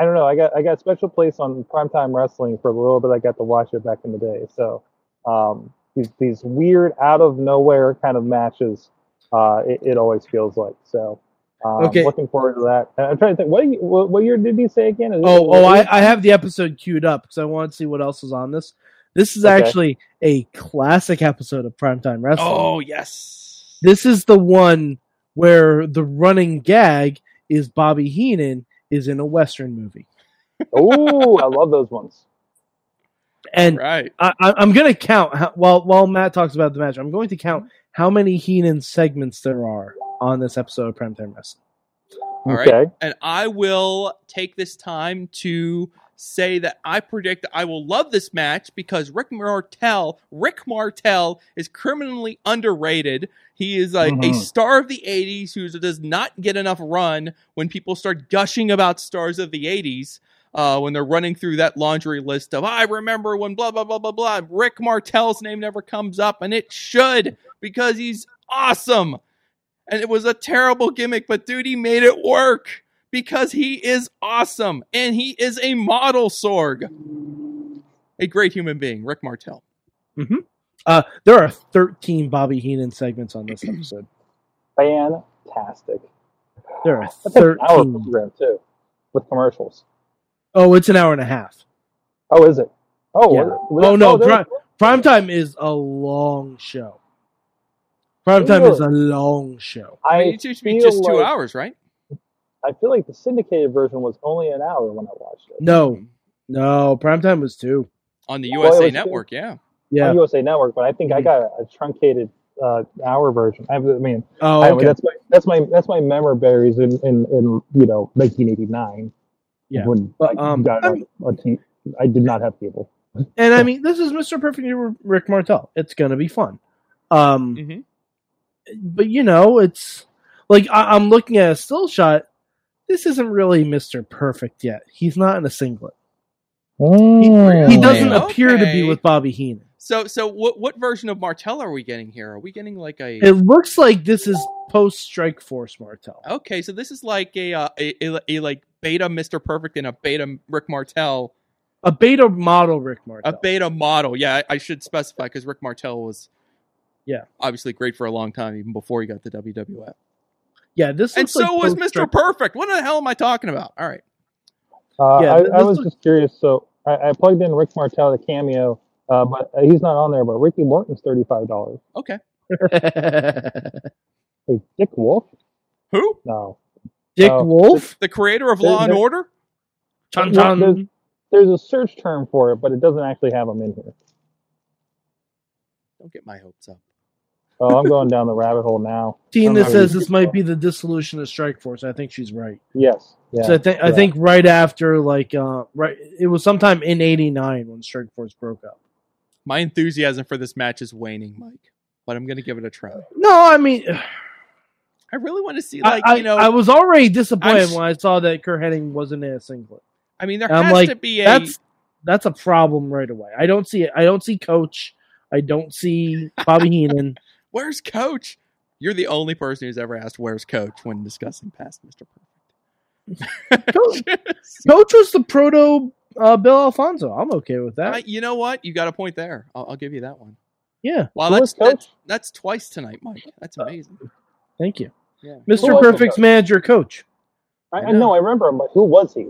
I don't know, I got I got a special place on Primetime Wrestling for a little bit. I got to watch it back in the day. So um, these, these weird, out-of-nowhere kind of matches, uh, it, it always feels like. So um, okay. Looking forward to that. And I'm trying to think, what, what, what year did he say again? Is oh, oh I, I have the episode queued up because I want to see what else is on this. This is okay. actually a classic episode of Primetime Wrestling. Oh, yes. This is the one where the running gag is Bobby Heenan is in a Western movie. Oh, I love those ones. And right. I, I, I'm going to count, how, while, while Matt talks about the match, I'm going to count how many Heenan segments there are on this episode of Primetime Wrestling. All okay. right. And I will take this time to say that I predict that I will love this match because Rick Martel, Rick Martel is criminally underrated. He is like mm-hmm. a star of the eighties who does not get enough run when people start gushing about stars of the eighties uh, when they're running through that laundry list of, I remember when blah, blah, blah, blah, blah. Rick Martel's name never comes up, and it should because he's awesome. And it was a terrible gimmick, but dude, he made it work. Because he is awesome, and he is a model, Sorg. A great human being, Rick Martel. Mm-hmm. Uh, there are thirteen Bobby Heenan segments on this episode. Fantastic. There are That's thirteen. An hour program, too, with commercials. Oh, it's an hour and a half. Oh, is it? Oh, yeah. Really? Oh no. Oh, Prime, Primetime is a long show. Primetime really? is a long show. I mean, you teach me just two like... hours, right? I feel like the syndicated version was only an hour when I watched it. No, no, Primetime was two on the well, U S A Network. Two. Yeah, yeah, on U S A Network. But I think mm-hmm. I got a, a truncated uh, hour version. I mean, oh, okay. I mean, that's my that's my that's my memory berries in, in, in you know nineteen eighty-nine. Yeah, when but, I, um, got on, on t- I did not have cable. And I mean, this is Mister Perfect Rick Martel. It's gonna be fun. Um, mm-hmm. But you know, it's like I, I'm looking at a still shot. This isn't really Mister Perfect yet. He's not in a singlet. Oh, he, really? he doesn't okay. appear to be with Bobby Heenan. So, so what what version of Martel are we getting here? Are we getting like a? It looks like this is post Strike Force Martel. Okay, so this is like a, uh, a, a, a like beta Mister Perfect and a beta Rick Martel. A beta model Rick Martel. A beta model. Yeah, I should specify because Rick Martel was, yeah, obviously great for a long time even before he got the W W F. Yeah, this and so like was Mister Strike. Perfect. What the hell am I talking about? All right. Uh, yeah, I, I was looks... just curious. So I, I plugged in Rick Martel, the Cameo, uh, but he's not on there. But Ricky Morton's thirty-five dollars. Okay. Hey, Dick Wolf. Who? No. Dick uh, Wolf, the creator of Law and Order. Chun chun. There's, there's a search term for it, but it doesn't actually have him in here. Don't get my hopes up. Oh, I'm going down the rabbit hole now. Tina says this might be the dissolution of Strike Force. I think she's right. Yes. Yeah, so I think yeah. I think right after like uh, right it was sometime in eighty-nine when Strike Force broke up. My enthusiasm for this match is waning, Mike, but I'm going to give it a try. No, I mean, I really want to see like I, you know. I was already disappointed I'm, when I saw that Kurt Hennig wasn't in a singlet. I mean, there has like, to be a. That's, that's a problem right away. I don't see it. I don't see Coach. I don't see Bobby Heenan. Where's Coach? You're the only person who's ever asked where's Coach when discussing past Mister Perfect. Coach, Coach was the proto uh, Bill Alfonso. I'm okay with that. Uh, you know what? You got a point there. I'll, I'll give you that one. Yeah. Wow, that's, that's, that's twice tonight, Mike. That's amazing. Uh, thank you. Yeah. Mister Perfect's manager, Coach. I, I, know. I know. I remember him, but who was he?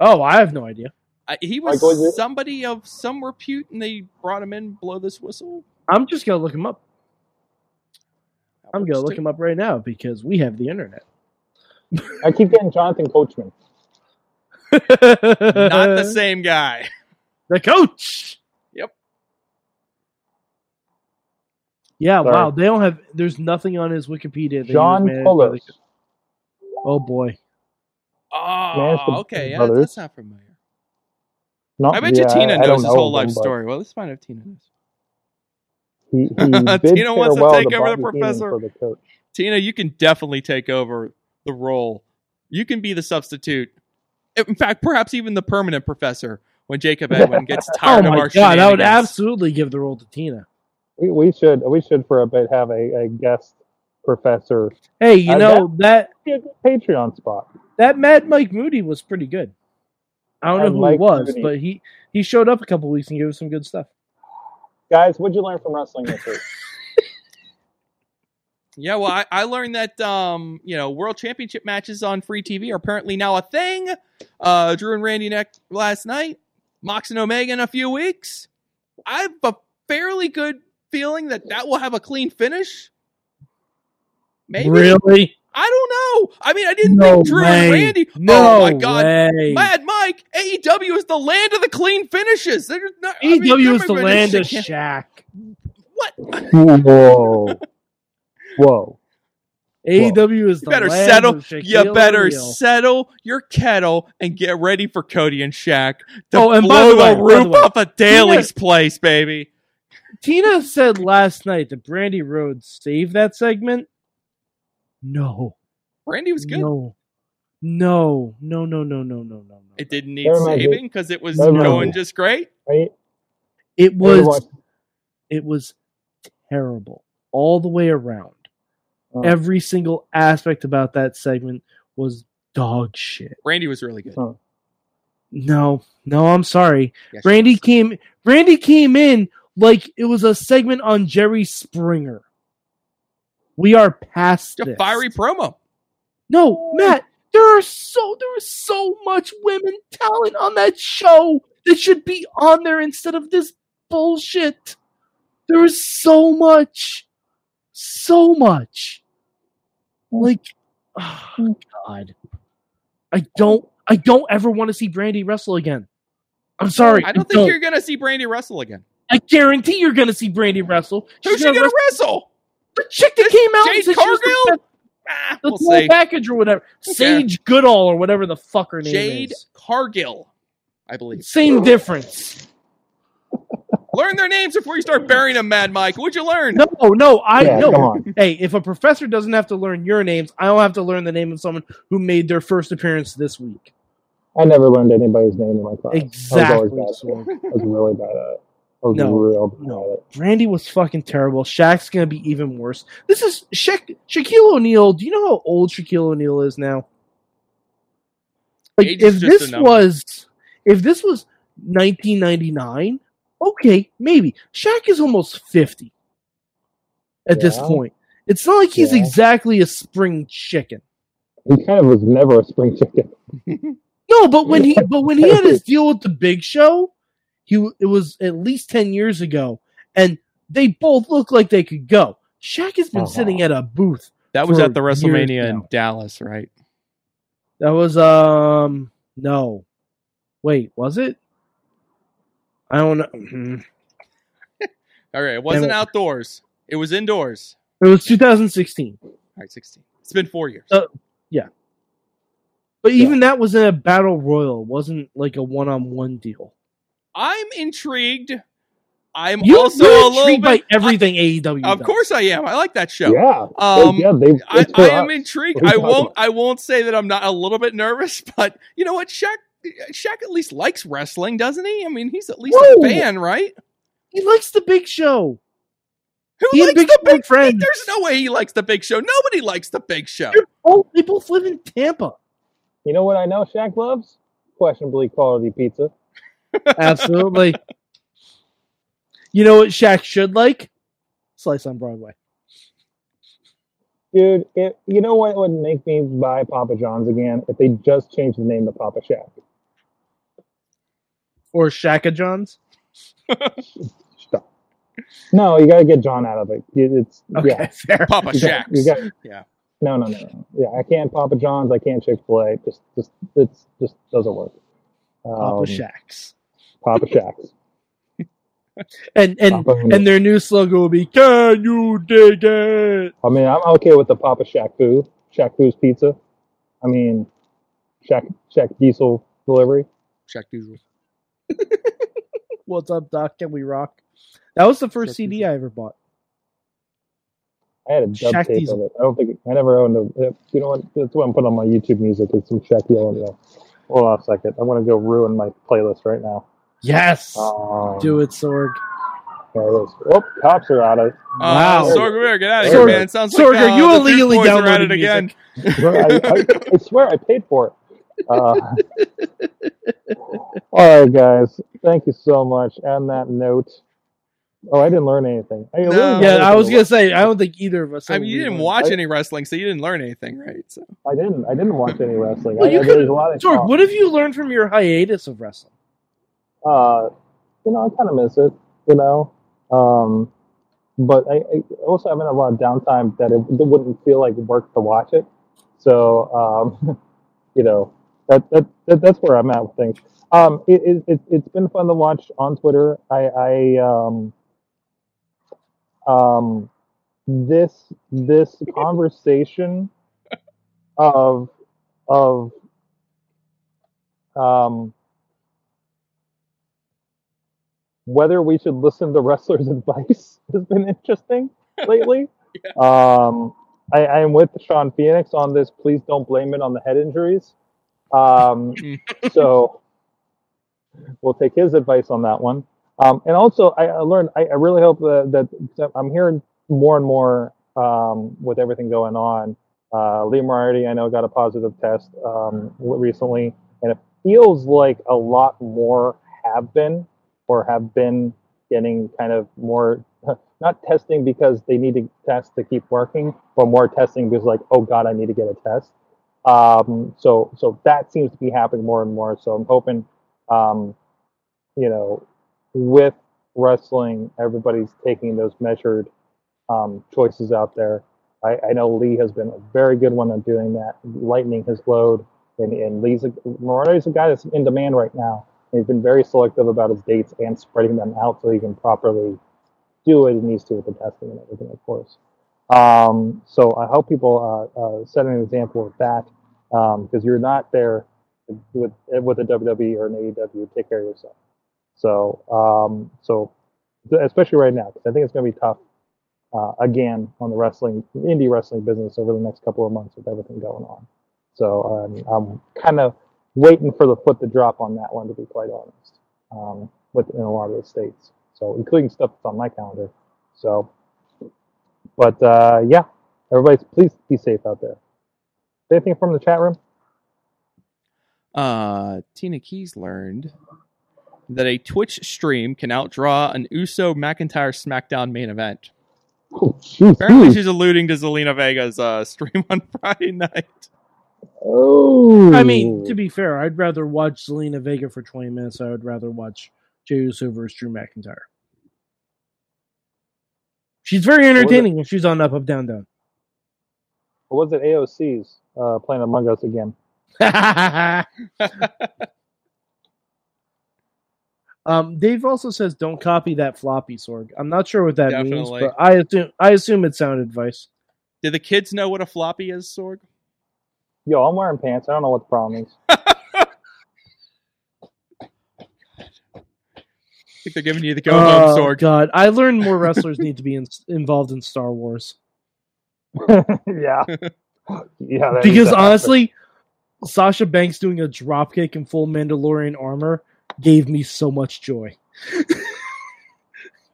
Oh, I have no idea. Uh, he was, like, was somebody of some repute, and they brought him in, blow this whistle. I'm just going to look him up. That I'm going to look him up right now because we have the internet. I keep getting Jonathan Coachman. Not the same guy. The Coach. Yep. Yeah, Sorry. wow. They don't have, there's nothing on his Wikipedia. John Puller. Oh, boy. Oh, okay. Yeah, that's not familiar. Not, I bet yeah, you Tina knows his know whole life him, story. Well, let's find out if Tina knows. He, he Tina wants to well take over the professor. The Tina, you can definitely take over the role. You can be the substitute. In fact, perhaps even the permanent professor when Jacob Edwin gets tired oh of our shenanigans. I would absolutely give the role to Tina. We, we should we should for a bit have a, a guest professor. Hey, you uh, know that, that Patreon spot. That Mad Mike Moody was pretty good. I don't know and who Mike it was, Moody. but he, he showed up a couple weeks and gave us some good stuff. Guys, what'd you learn from wrestling this week? Yeah, well, I, I learned that um, you know, world championship matches on free T V are apparently now a thing. Uh, Drew and Randy neck last night, Mox and Omega in a few weeks. I have a fairly good feeling that that will have a clean finish. Maybe. Really? I don't know. I mean, I didn't no think Drew way. and Randy. No oh, my God. Way. Mad Mike, A E W is the land of the clean finishes. Not, A E W I mean, is the land of Shaq. What? Whoa. Whoa. A E W is you the better land settle, of Shaquille You better O'Neal. settle your kettle and get ready for Cody and Shaq to oh, and blow the, the way, roof the off of Daly's Tina, place, baby. Tina said last night that Brandy Rhodes saved that segment. No. Brandy was good. No. No, no, no, no, no, no, no. It didn't need saving because it was going just great. Right? It was it was terrible all the way around. Oh. Every single aspect about that segment was dog shit. Brandy was really good. Oh. No, no, I'm sorry. Yes, Brandy came Brandy came in like it was a segment on Jerry Springer. We are past a fiery promo. No, Matt, there are so there is so much women talent on that show that should be on there instead of this bullshit. There is so much, so much. Like, oh God, I don't, I don't ever want to see Brandy wrestle again. I'm sorry. I don't I think don't. you're gonna see Brandy wrestle again. I guarantee you're gonna see Brandy wrestle. Who's she gonna, gonna wrestle? wrestle? The chick that came out Jade and said Cargill? she was the, the we'll whole package or whatever. Sage yeah. Goodall or whatever the fuck her name Jade is. Jade Cargill, I believe. Same difference. Learn their names before you start burying them, Mad Mike. What'd you learn? No, no, I yeah, no. Hey, if a professor doesn't have to learn your names, I don't have to learn the name of someone who made their first appearance this week. I never learned anybody's name in my class. Exactly. I was, always bad. I was really bad at it. No, real no. Randy was fucking terrible. Shaq's gonna be even worse. This is Shaq, Shaquille O'Neal. Do you know how old Shaquille O'Neal is now? Like, Age if this was, if this was nineteen ninety-nine, okay, maybe Shaq is almost fifty at yeah. this point. It's not like he's yeah. exactly a spring chicken. He kind of was never a spring chicken. No, but when he, but when he had his deal with the Big Show. He it was at least ten years ago, and they both looked like they could go. Shaq has been uh-huh. sitting at a booth. That was at the WrestleMania in Dallas, right? That was um no, wait, was it? I don't know. All right, it wasn't and, outdoors. It was indoors. It was two thousand sixteen. All right, sixteen. It's been four years. Uh, yeah, but even yeah. that was in a battle royal. It wasn't like a one-on-one deal. I'm intrigued. I'm you, also a little intrigued bit, by everything I, A E W. Of does. course, I am. I like that show. Yeah, um, yeah they, I, I am intrigued. I won't. I won't say that I'm not a little bit nervous, but you know what, Shaq Shaq at least likes wrestling, doesn't he? I mean, he's at least Whoa. a fan, right? He likes the Big Show. Who he likes big the Big Show? There's no way he likes the Big Show. Nobody likes the Big Show. Both, they both live in Tampa. You know what I know Shaq loves? Questionably quality pizza. Absolutely. You know what Shaq should like? Slice on Broadway. Dude, it, you know what would make me buy Papa John's again? If they just changed the name to Papa Shaq. Or Shaka John's? Stop. No, you got to get John out of it. It's, okay, yeah. fair. Papa Shaq's. You got, you got, yeah. No, no, no, no. Yeah, I can't Papa John's. I can't Chick-fil-A. Just, just, it's just doesn't work. Um, Papa Shaq's. Papa Shaq's. And and Papa and their new slogan will be "Can you dig it?" I mean, I'm okay with the Papa Shaq food, Shaq food's pizza. I mean, Shaq Shaq Diesel delivery. Shaq Diesel. What's up, Doc? Can we rock? That was the first Shaq C D Diesel. I ever bought. I had a dub Shaq tape Diesel. of it. I don't think I never owned it. You know what? That's what I'm putting on my YouTube music. It's some Shaq Diesel. Hold on a second. I'm gonna go ruin my playlist right now. Yes! Um, Do it, Sorg. There it is. Oh, cops are out of Wow. Uh, Sorg, get out of here, man. Sounds Sorg, like Sorg, uh, you illegally downloaded it again. I, I, I swear I paid for it. Uh, all right, guys. Thank you so much. On that note, oh, I didn't learn anything. I didn't no. learn yeah, I was going to say, I don't think either of us. I mean, you didn't watch I, any wrestling, so you didn't learn anything, right? So. I didn't. I didn't watch any wrestling. Well, I, you I, could, a lot of Sorg, talk. What have you learned from your hiatus of wrestling? Uh, you know, I kind of miss it, you know, um, but I, I also haven't had a lot of downtime that it, it wouldn't feel like work to watch it. So, um, you know, that, that, that that's where I'm at with things. Um, it, it, it, it's been fun to watch on Twitter. I, I um, um, this, this conversation of, of, um, whether we should listen to wrestlers' advice has been interesting lately. yeah. um, I, I am with Sean Phoenix on this. Please don't blame it on the head injuries. Um, so we'll take his advice on that one. Um, and also, I, I learned, I, I really hope that, that I'm hearing more and more um, with everything going on. Uh, Lee Moriarty, I know, got a positive test um, recently, and it feels like a lot more have been. Or have been getting kind of more, not testing because they need to test to keep working, but more testing because like, oh God, I need to get a test. Um, so so that seems to be happening more and more. So I'm hoping, um, you know, with wrestling, everybody's taking those measured um, choices out there. I, I know Lee has been a very good one on doing that, lightening his load. And, and Lee's a, Moriarty's a guy that's in demand right now. He's been very selective about his dates and spreading them out so he can properly do what he needs to with the testing and everything, of course. Um, so I hope people uh, uh, set an example of that because um, you're not there with with a W W E or an A E W. Take care of yourself. So, um, so especially right now, because I think it's going to be tough uh, again on the wrestling indie wrestling business over the next couple of months with everything going on. So um, I'm kind of waiting for the foot to drop on that one, to be quite honest, um, within a lot of the states. So, including stuff that's on my calendar. So, but uh, yeah, everybody, please be safe out there. Anything from the chat room? Uh, Tina Keys learned that a Twitch stream can outdraw an Uso McIntyre SmackDown main event. Oh, geez, Apparently, geez. she's alluding to Zelina Vega's uh, stream on Friday night. Oh. I mean, to be fair, I'd rather watch Zelina Vega for twenty minutes. I would rather watch Jey Uso versus Drew McIntyre. She's very entertaining when she's on Up Up Down Down. What was it? A O C's uh, playing Among Us again. um, Dave also says, "Don't copy that floppy, Sorg." I'm not sure what that Definitely. means, but I assume I assume it's sound advice. Do the kids know what a floppy is, Sorg? Yo, I'm wearing pants. I don't know what the problem is. I think they're giving you the go home oh, sword. God, I learned more wrestlers need to be in, involved in Star Wars. yeah, yeah. Because honestly, Sasha Banks doing a dropkick in full Mandalorian armor gave me so much joy.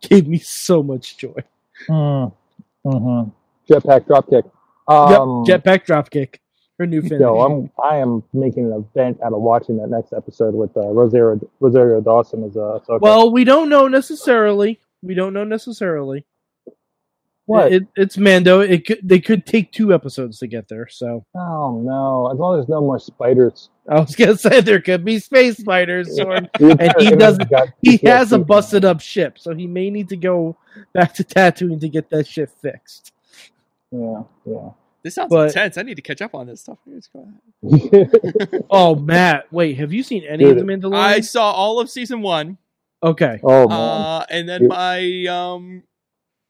Gave me so much joy. Mm. Mm-hmm. Jetpack dropkick. Um, yep, jetpack dropkick. Her new finish. Yo, I'm, I am making an event out of watching that next episode with uh, Rosario Rosario Dawson as a. Uh, well, we don't know necessarily. We don't know necessarily. What? It, it's Mando. It could, they could take two episodes to get there. So. Oh no! As long as there's no more spiders. I was gonna say there could be space spiders, or, and he doesn't. He has a busted up ship, so he may need to go back to Tatooine to get that ship fixed. Yeah. Yeah. This sounds but, intense. I need to catch up on this stuff. Oh, Matt. Wait, have you seen any Dude, of The Mandalorian? I saw all of season one. Okay. Oh, man. Uh, and then Dude. my um,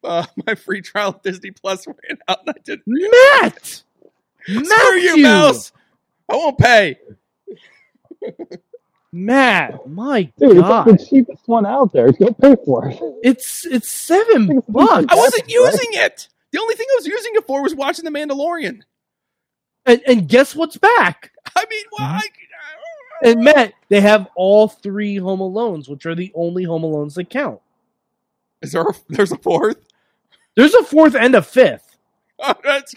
uh, my free trial of Disney Plus ran out and I didn't. Matt! Matt! Screw you, Mouse! I won't pay. Matt, my Dude, God. Dude, it's like the cheapest one out there. Go pay for it. It's, it's seven it's bucks. I wasn't using right? it. The only thing I was using it for was watching The Mandalorian. And, and guess what's back? I mean, well, I, I, I, and Matt, they have all three Home Alones, which are the only Home Alones that count. Is there? A, there's a fourth. There's a fourth and a fifth. Oh, that's,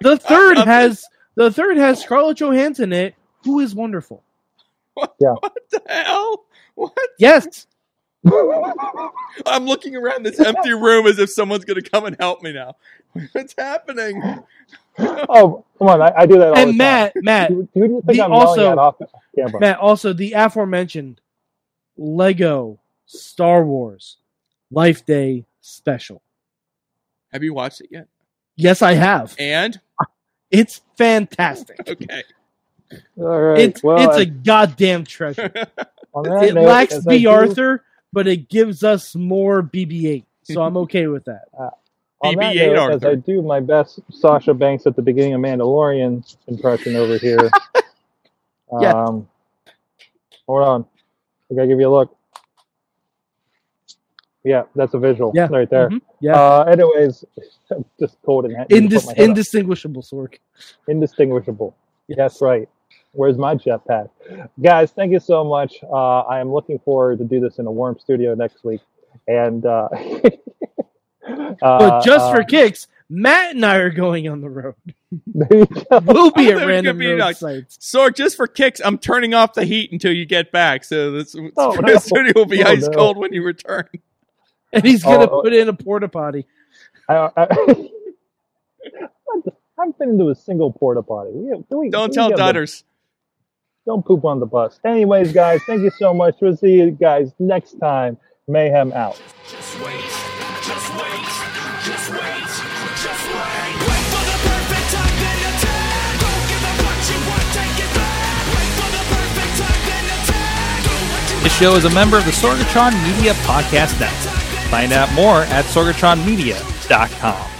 the third has the third has Scarlett Johansson in it, who is wonderful. What, yeah. what the hell? What? Yes. I'm looking around this empty room as if someone's going to come and help me now. What's happening? Oh, come on. I, I do that all and the Matt, time. And Matt, do, do you think the, I'm also, off camera? Matt, also the aforementioned Lego Star Wars Life Day special. Have you watched it yet? Yes, I have. And? It's fantastic. Okay. All right. It's, well, it's I... a goddamn treasure. It note, lacks B. Do... Arthur. But it gives us more B B eight, so I'm okay with that. Uh, B B eight, as I do my best Sasha Banks at the beginning of Mandalorian impression over here. yeah. Um, hold on, I gotta give you a look. Yeah, that's a visual yeah. right there. Mm-hmm. Yeah. Uh, anyways, I'm just cold and Indis- indistinguishable, Sork. Indistinguishable. Yes, yes right. Where's my jetpack? Guys, thank you so much. Uh, I am looking forward to do this in a warm studio next week. And uh, uh, but just uh, for kicks, Matt and I are going on the road. We'll be at random be road like, sites. So just for kicks, I'm turning off the heat until you get back. So this, oh, no. the studio will be oh, ice no. cold when you return. And he's going to oh, put in a porta potty. I, I, I haven't been into a single porta potty. We have, do we, Don't do tell Dudders. Don't poop on the bus. Anyways, guys, thank you so much. We'll see you guys next time. Mayhem out. Just wait. Just wait. Just wait. Just wait. Wait for the perfect time, then attack. Don't give up what you want, take it back. Wait for the perfect time, then attack. This show is a member of the Sorgatron Media Podcast Network. Find out more at sorgatron media dot com.